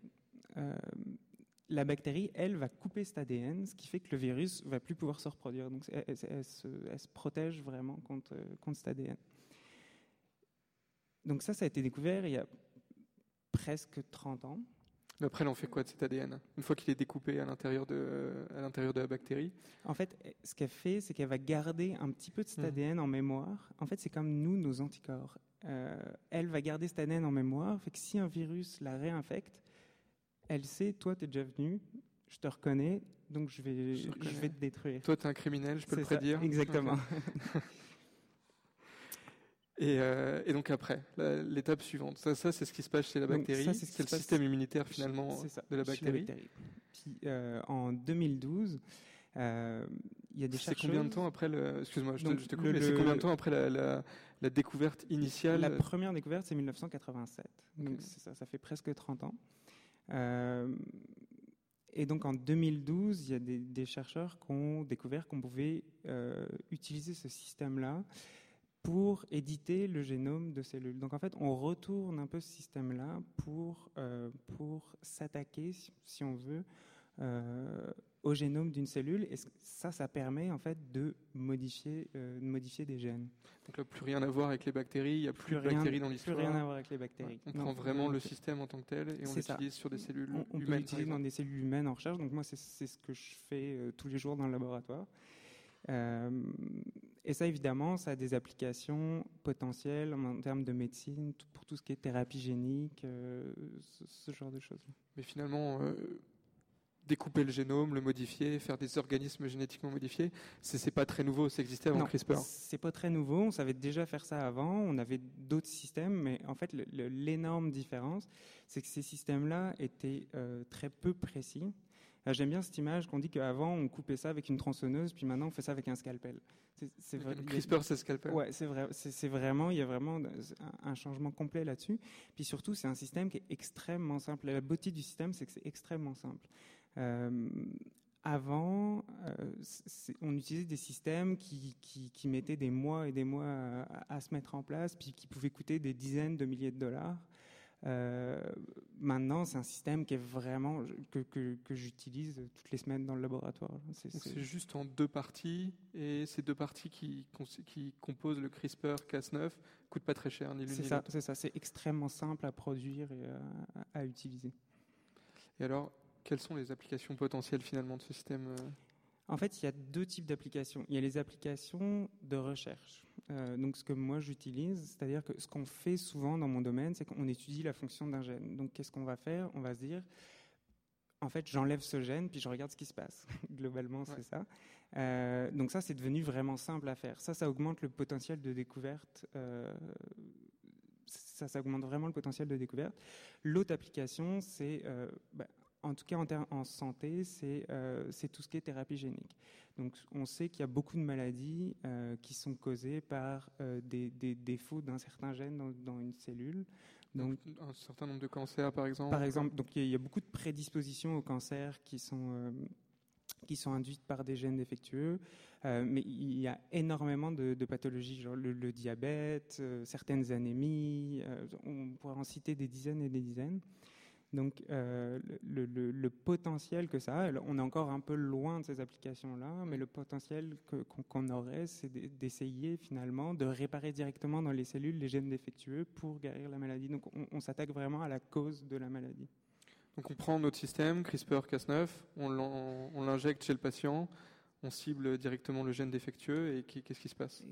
La bactérie, elle, va couper cet ADN, ce qui fait que le virus ne va plus pouvoir se reproduire. Donc, elle se protège vraiment contre cet ADN. Donc ça a été découvert il y a presque 30 ans. Mais après, là, on fait quoi de cet ADN ? Une fois qu'il est découpé à l'intérieur de la bactérie ? En fait, ce qu'elle fait, c'est qu'elle va garder un petit peu de cet ADN en mémoire. En fait, c'est comme nous, nos anticorps. Elle va garder cet ADN en mémoire, fait que si un virus la réinfecte, elle sait, toi, t'es déjà venu, je te reconnais, donc je vais te détruire. Toi, t'es un criminel, je peux le prédire. Ça, exactement. Okay. Et donc après, l'étape suivante, ça c'est ce qui se passe chez la bactérie, ça, c'est le système immunitaire finalement de la bactérie. Puis en 2012, il y a des chercheurs... C'est combien de temps après la découverte initiale ? La première découverte, c'est 1987, donc c'est ça fait presque 30 ans. Et donc en 2012, il y a des chercheurs qui ont découvert qu'on pouvait utiliser ce système-là pour éditer le génome de cellules. Donc en fait, on retourne un peu ce système-là pour s'attaquer, si on veut, au génome d'une cellule. Et ça permet en fait de modifier des gènes. Donc là, plus rien à voir avec les bactéries, il n'y a plus de bactéries dans l'histoire. Plus rien à voir avec les bactéries. Ouais, on prend vraiment le système en tant que tel et on l'utilise sur des cellules humaines. On peut l'utiliser dans des cellules humaines en recherche. Donc moi, c'est ce que je fais tous les jours dans le laboratoire. Et ça, évidemment, ça a des applications potentielles en termes de médecine, pour tout ce qui est thérapie génique, ce genre de choses. Mais finalement, découper le génome, le modifier, faire des organismes génétiquement modifiés, c'est pas très nouveau, ça existait avant CRISPR. Non, c'est pas très nouveau, on savait déjà faire ça avant, on avait d'autres systèmes, mais en fait, l'énorme différence, c'est que ces systèmes-là étaient très peu précis. J'aime bien cette image qu'on dit qu'avant on coupait ça avec une tronçonneuse, puis maintenant on fait ça avec un scalpel. C'est vrai. Le CRISPR, c'est scalpel. Ouais, c'est vrai. C'est vraiment, il y a vraiment un changement complet là-dessus. Puis surtout, c'est un système qui est extrêmement simple. La beauté du système, c'est que c'est extrêmement simple. Avant, on utilisait des systèmes qui mettaient des mois et des mois à se mettre en place, puis qui pouvaient coûter des dizaines de milliers de $. Maintenant, c'est un système qui est vraiment que j'utilise toutes les semaines dans le laboratoire. C'est juste en deux parties, et ces deux parties qui composent le CRISPR-Cas9 coûtent pas très cher, ni l'une ni l'autre. C'est ça, c'est extrêmement simple à produire et à utiliser. Et alors, quelles sont les applications potentielles finalement de ce système ? En fait, il y a deux types d'applications. Il y a les applications de recherche. Donc, ce que moi j'utilise, c'est-à-dire que ce qu'on fait souvent dans mon domaine, c'est qu'on étudie la fonction d'un gène. Donc, qu'est-ce qu'on va faire ? On va se dire, en fait, j'enlève ce gène, puis je regarde ce qui se passe. Globalement, c'est ça. Donc, ça, c'est devenu vraiment simple à faire. Ça augmente le potentiel de découverte. Ça augmente vraiment le potentiel de découverte. L'autre application, c'est... en tout cas, en santé, c'est tout ce qui est thérapie génique. Donc, on sait qu'il y a beaucoup de maladies qui sont causées par des défauts d'un certain gène dans une cellule. Donc, un certain nombre de cancers, par exemple. Donc, il y a beaucoup de prédispositions aux cancers qui sont induites par des gènes défectueux, mais il y a énormément de pathologies, genre le diabète, certaines anémies, on pourrait en citer des dizaines et des dizaines. Donc le potentiel que ça a, on est encore un peu loin de ces applications-là, mais le potentiel qu'on aurait, c'est d'essayer finalement de réparer directement dans les cellules les gènes défectueux pour guérir la maladie. Donc on s'attaque vraiment à la cause de la maladie. Donc on prend notre système CRISPR-Cas9, on l'injecte chez le patient, on cible directement le gène défectueux et qu'est-ce qui se passe ?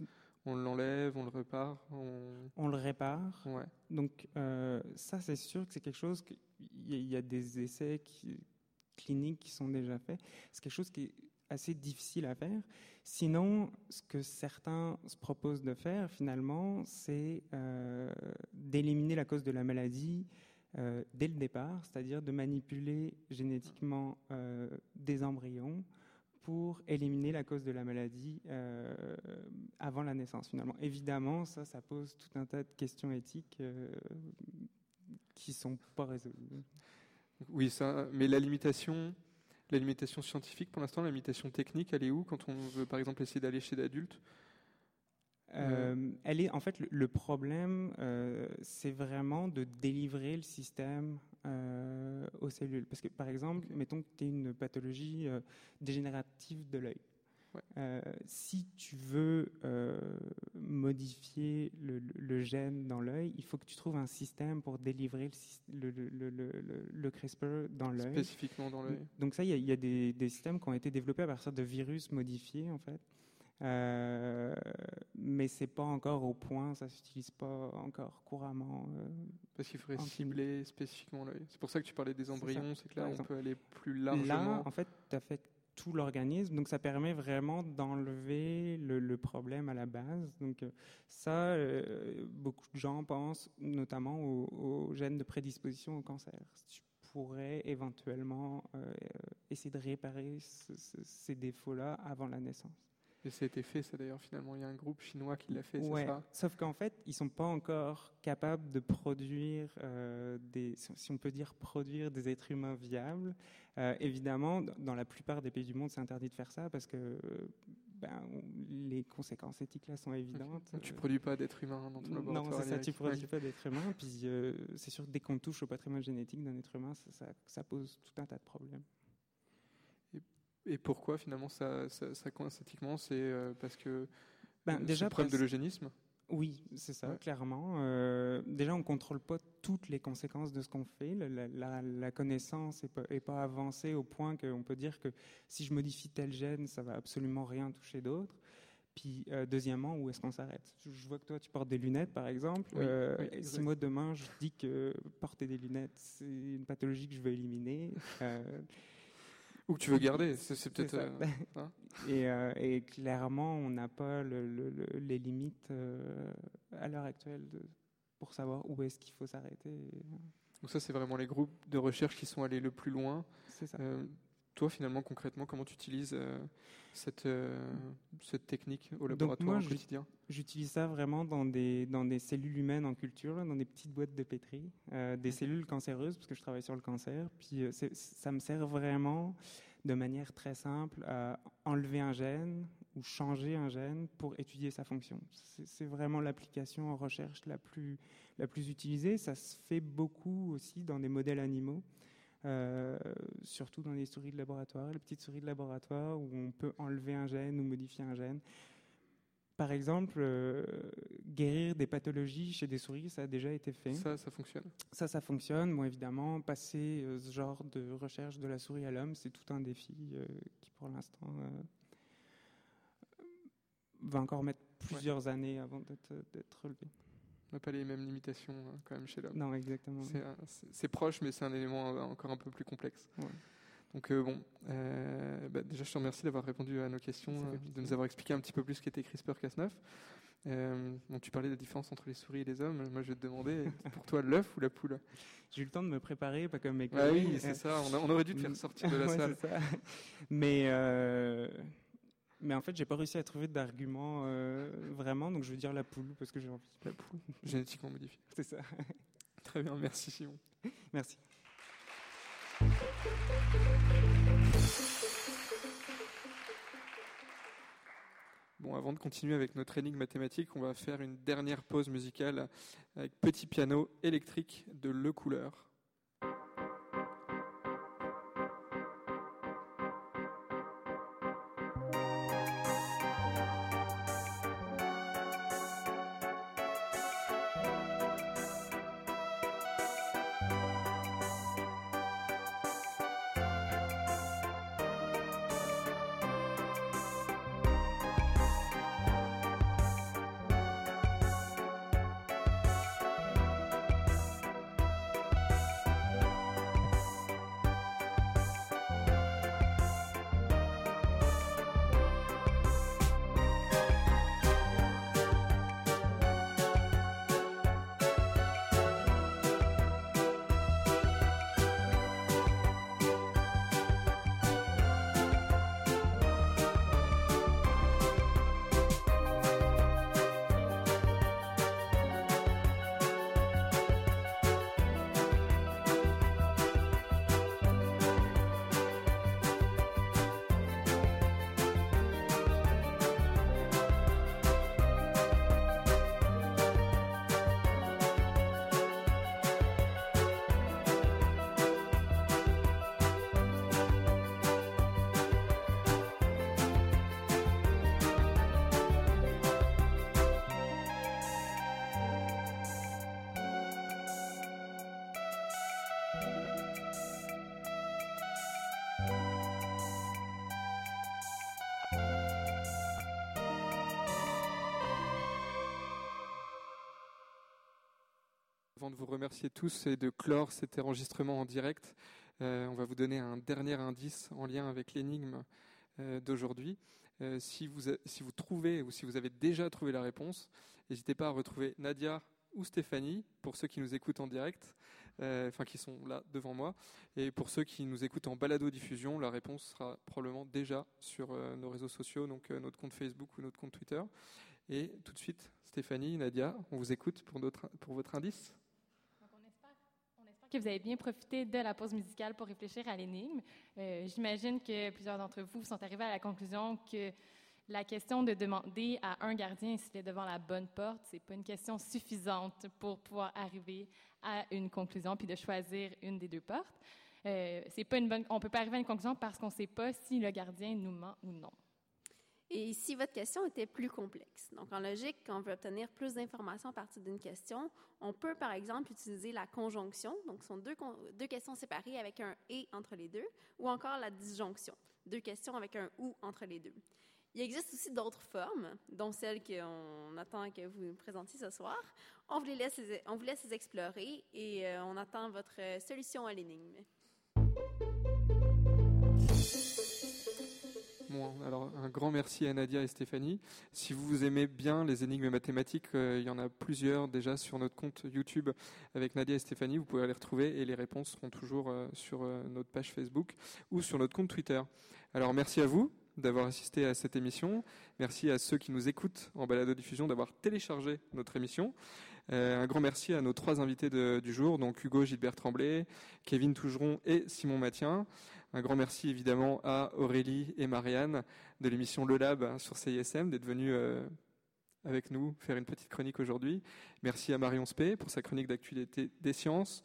On l'enlève, on le répare. On le répare. Ouais. Donc ça, c'est sûr que c'est quelque chose qu'il y a des essais cliniques qui sont déjà faits. C'est quelque chose qui est assez difficile à faire. Sinon, ce que certains se proposent de faire finalement, c'est d'éliminer la cause de la maladie dès le départ, c'est-à-dire de manipuler génétiquement des embryons pour éliminer la cause de la maladie avant la naissance, finalement. Évidemment, ça pose tout un tas de questions éthiques qui ne sont pas résolues. Oui, ça, mais la limitation scientifique, pour l'instant, la limitation technique, elle est où quand on veut, par exemple, essayer d'aller chez d'adultes ? Elle est, en fait, le problème, c'est vraiment de délivrer le système aux cellules. Parce que, par exemple, mettons que tu as une pathologie dégénérative de l'œil. Ouais. Si tu veux modifier le gène dans l'œil, il faut que tu trouves un système pour délivrer le CRISPR dans l'œil. Spécifiquement dans l'œil. Donc ça, il y a des systèmes qui ont été développés à partir de virus modifiés, en fait. Mais c'est pas encore au point, ça s'utilise pas encore couramment. Parce qu'il faudrait cibler spécifiquement l'œil. C'est pour ça que tu parlais des embryons, c'est que là on peut aller plus largement. Là, en fait, tu affectes tout l'organisme, donc ça permet vraiment d'enlever le problème à la base. Donc ça, beaucoup de gens pensent notamment aux gènes de prédisposition au cancer. Tu pourrais éventuellement essayer de réparer ces défauts-là avant la naissance. Et ça a été fait, ça d'ailleurs, finalement. Il y a un groupe chinois qui l'a fait, ouais, c'est ça ? Sauf qu'en fait, ils ne sont pas encore capables de produire, si on peut dire, produire des êtres humains viables. Évidemment, dans la plupart des pays du monde, c'est interdit de faire ça parce que les conséquences éthiques là sont évidentes. Okay. Tu ne produis pas d'êtres humains dans ton laboratoire. Non, c'est ça, tu ne produis pas d'êtres humains. Puis c'est sûr que dès qu'on touche au patrimoine génétique d'un être humain, ça pose tout un tas de problèmes. Et pourquoi finalement ça coince éthiquement ? C'est parce que c'est problème de l'eugénisme ? Oui, c'est ça, ouais. Clairement. Déjà, on ne contrôle pas toutes les conséquences de ce qu'on fait. La connaissance n'est pas avancée au point qu'on peut dire que si je modifie tel gène, ça ne va absolument rien toucher d'autre. Puis, deuxièmement, où est-ce qu'on s'arrête ? Je vois que toi, tu portes des lunettes, par exemple. Oui, oui, si moi, demain, je dis que porter des lunettes, c'est une pathologie que je veux éliminer... ou que tu veux garder, c'est peut-être... ça. Et clairement, on n'a pas les limites à l'heure actuelle pour savoir où est-ce qu'il faut s'arrêter. Donc ça, c'est vraiment les groupes de recherche qui sont allés le plus loin. C'est ça. Toi, finalement, concrètement, comment tu utilises cette technique au laboratoire au quotidien ? J'utilise ça vraiment dans des cellules humaines en culture, là, dans des petites boîtes de pétri, des cellules cancéreuses, parce que je travaille sur le cancer. Puis ça me sert vraiment de manière très simple à enlever un gène ou changer un gène pour étudier sa fonction. C'est vraiment l'application en recherche la plus utilisée. Ça se fait beaucoup aussi dans des modèles animaux. Surtout dans les souris de laboratoire, les petites souris de laboratoire où on peut enlever un gène ou modifier un gène. Par exemple, guérir des pathologies chez des souris, ça a déjà été fait. Ça fonctionne. Ça fonctionne. Bon, évidemment, passer ce genre de recherche de la souris à l'homme, c'est tout un défi qui, pour l'instant, va encore mettre plusieurs années avant d'être relevé. On n'a pas les mêmes limitations hein, quand même chez l'homme. Non, exactement. C'est proche, mais c'est un élément encore un peu plus complexe. Ouais. Donc déjà je te remercie d'avoir répondu à nos questions, de nous avoir expliqué un petit peu plus ce qu'était CRISPR-Cas9. Tu parlais de la différence entre les souris et les hommes. Moi, je vais te demander, pour toi, l'œuf ou la poule ? J'ai eu le temps de me préparer, pas comme mes collègues. Ah oui, c'est ça. On aurait dû te faire sortir de la salle. C'est ça. Mais en fait, j'ai pas réussi à trouver d'argument vraiment, donc je veux dire la poule, parce que j'ai envie de la poule. Génétiquement modifiée. C'est ça. Très bien, merci Simon. Merci. avant de continuer avec notre énigme mathématique, on va faire une dernière pause musicale avec Petit Piano électrique de Le Couleur. Avant de vous remercier tous et de clore cet enregistrement en direct, on va vous donner un dernier indice en lien avec l'énigme d'aujourd'hui. Si vous trouvez ou si vous avez déjà trouvé la réponse, n'hésitez pas à retrouver Nadia ou Stéphanie, pour ceux qui nous écoutent en direct, qui sont là devant moi, et pour ceux qui nous écoutent en balado-diffusion, la réponse sera probablement déjà sur nos réseaux sociaux, donc notre compte Facebook ou notre compte Twitter. Et tout de suite, Stéphanie, Nadia, on vous écoute pour votre indice. Que vous avez bien profité de la pause musicale pour réfléchir à l'énigme. J'imagine que plusieurs d'entre vous sont arrivés à la conclusion que la question de demander à un gardien s'il est devant la bonne porte, c'est pas une question suffisante pour pouvoir arriver à une conclusion puis de choisir une des deux portes. On peut pas arriver à une conclusion parce qu'on sait pas si le gardien nous ment ou non. Et si votre question était plus complexe, donc en logique, quand on veut obtenir plus d'informations à partir d'une question, on peut par exemple utiliser la conjonction, donc ce sont deux questions séparées avec un « et » entre les deux, ou encore la disjonction, deux questions avec un « ou » entre les deux. Il existe aussi d'autres formes, dont celle qu'on attend que vous nous présentiez ce soir. On vous laisse les explorer et on attend votre solution à l'énigme. Bon, alors un grand merci à Nadia et Stéphanie. Si vous aimez bien les énigmes mathématiques, il y en a plusieurs déjà sur notre compte YouTube avec Nadia et Stéphanie. Vous pouvez les retrouver et les réponses seront toujours sur notre page Facebook ou sur notre compte Twitter. Alors merci à vous d'avoir assisté à cette émission. Merci à ceux qui nous écoutent en balado-diffusion d'avoir téléchargé notre émission. Un grand merci à nos trois invités du jour, donc Hugo Gilbert-Tremblay, Kevin Tougeron et Simon Mathien. Un grand merci évidemment à Aurélie et Marianne de l'émission Le Lab sur CISM d'être venus avec nous faire une petite chronique aujourd'hui. Merci à Marion Spé pour sa chronique d'actualité des sciences.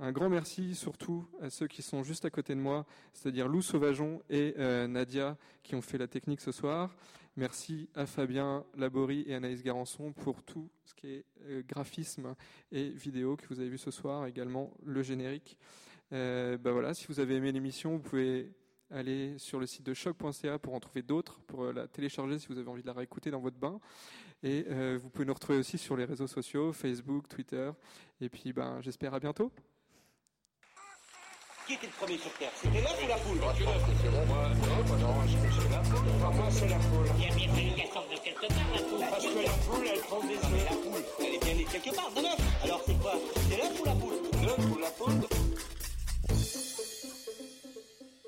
Un grand merci surtout à ceux qui sont juste à côté de moi, c'est-à-dire Lou Sauvageon et Nadia qui ont fait la technique ce soir. Merci à Fabien Laborie et Anaïs Garançon pour tout ce qui est graphisme et vidéo que vous avez vu ce soir, également le générique. Voilà, si vous avez aimé l'émission, vous pouvez aller sur le site de choc.ca pour en trouver d'autres, pour la télécharger si vous avez envie de la réécouter dans votre bain. Et vous pouvez nous retrouver aussi sur les réseaux sociaux, Facebook, Twitter. Et puis j'espère à bientôt. Qui était le premier sur Terre? C'était l'œuf ou la poule? Moi, c'est la poule. Enfin, moi, c'est la poule. Il y a bien fallu qu'elle sorte de quelque part, la poule. Parce que la poule, elle prend des œufs. La poule, elle est bien née quelque part, de l'œuf.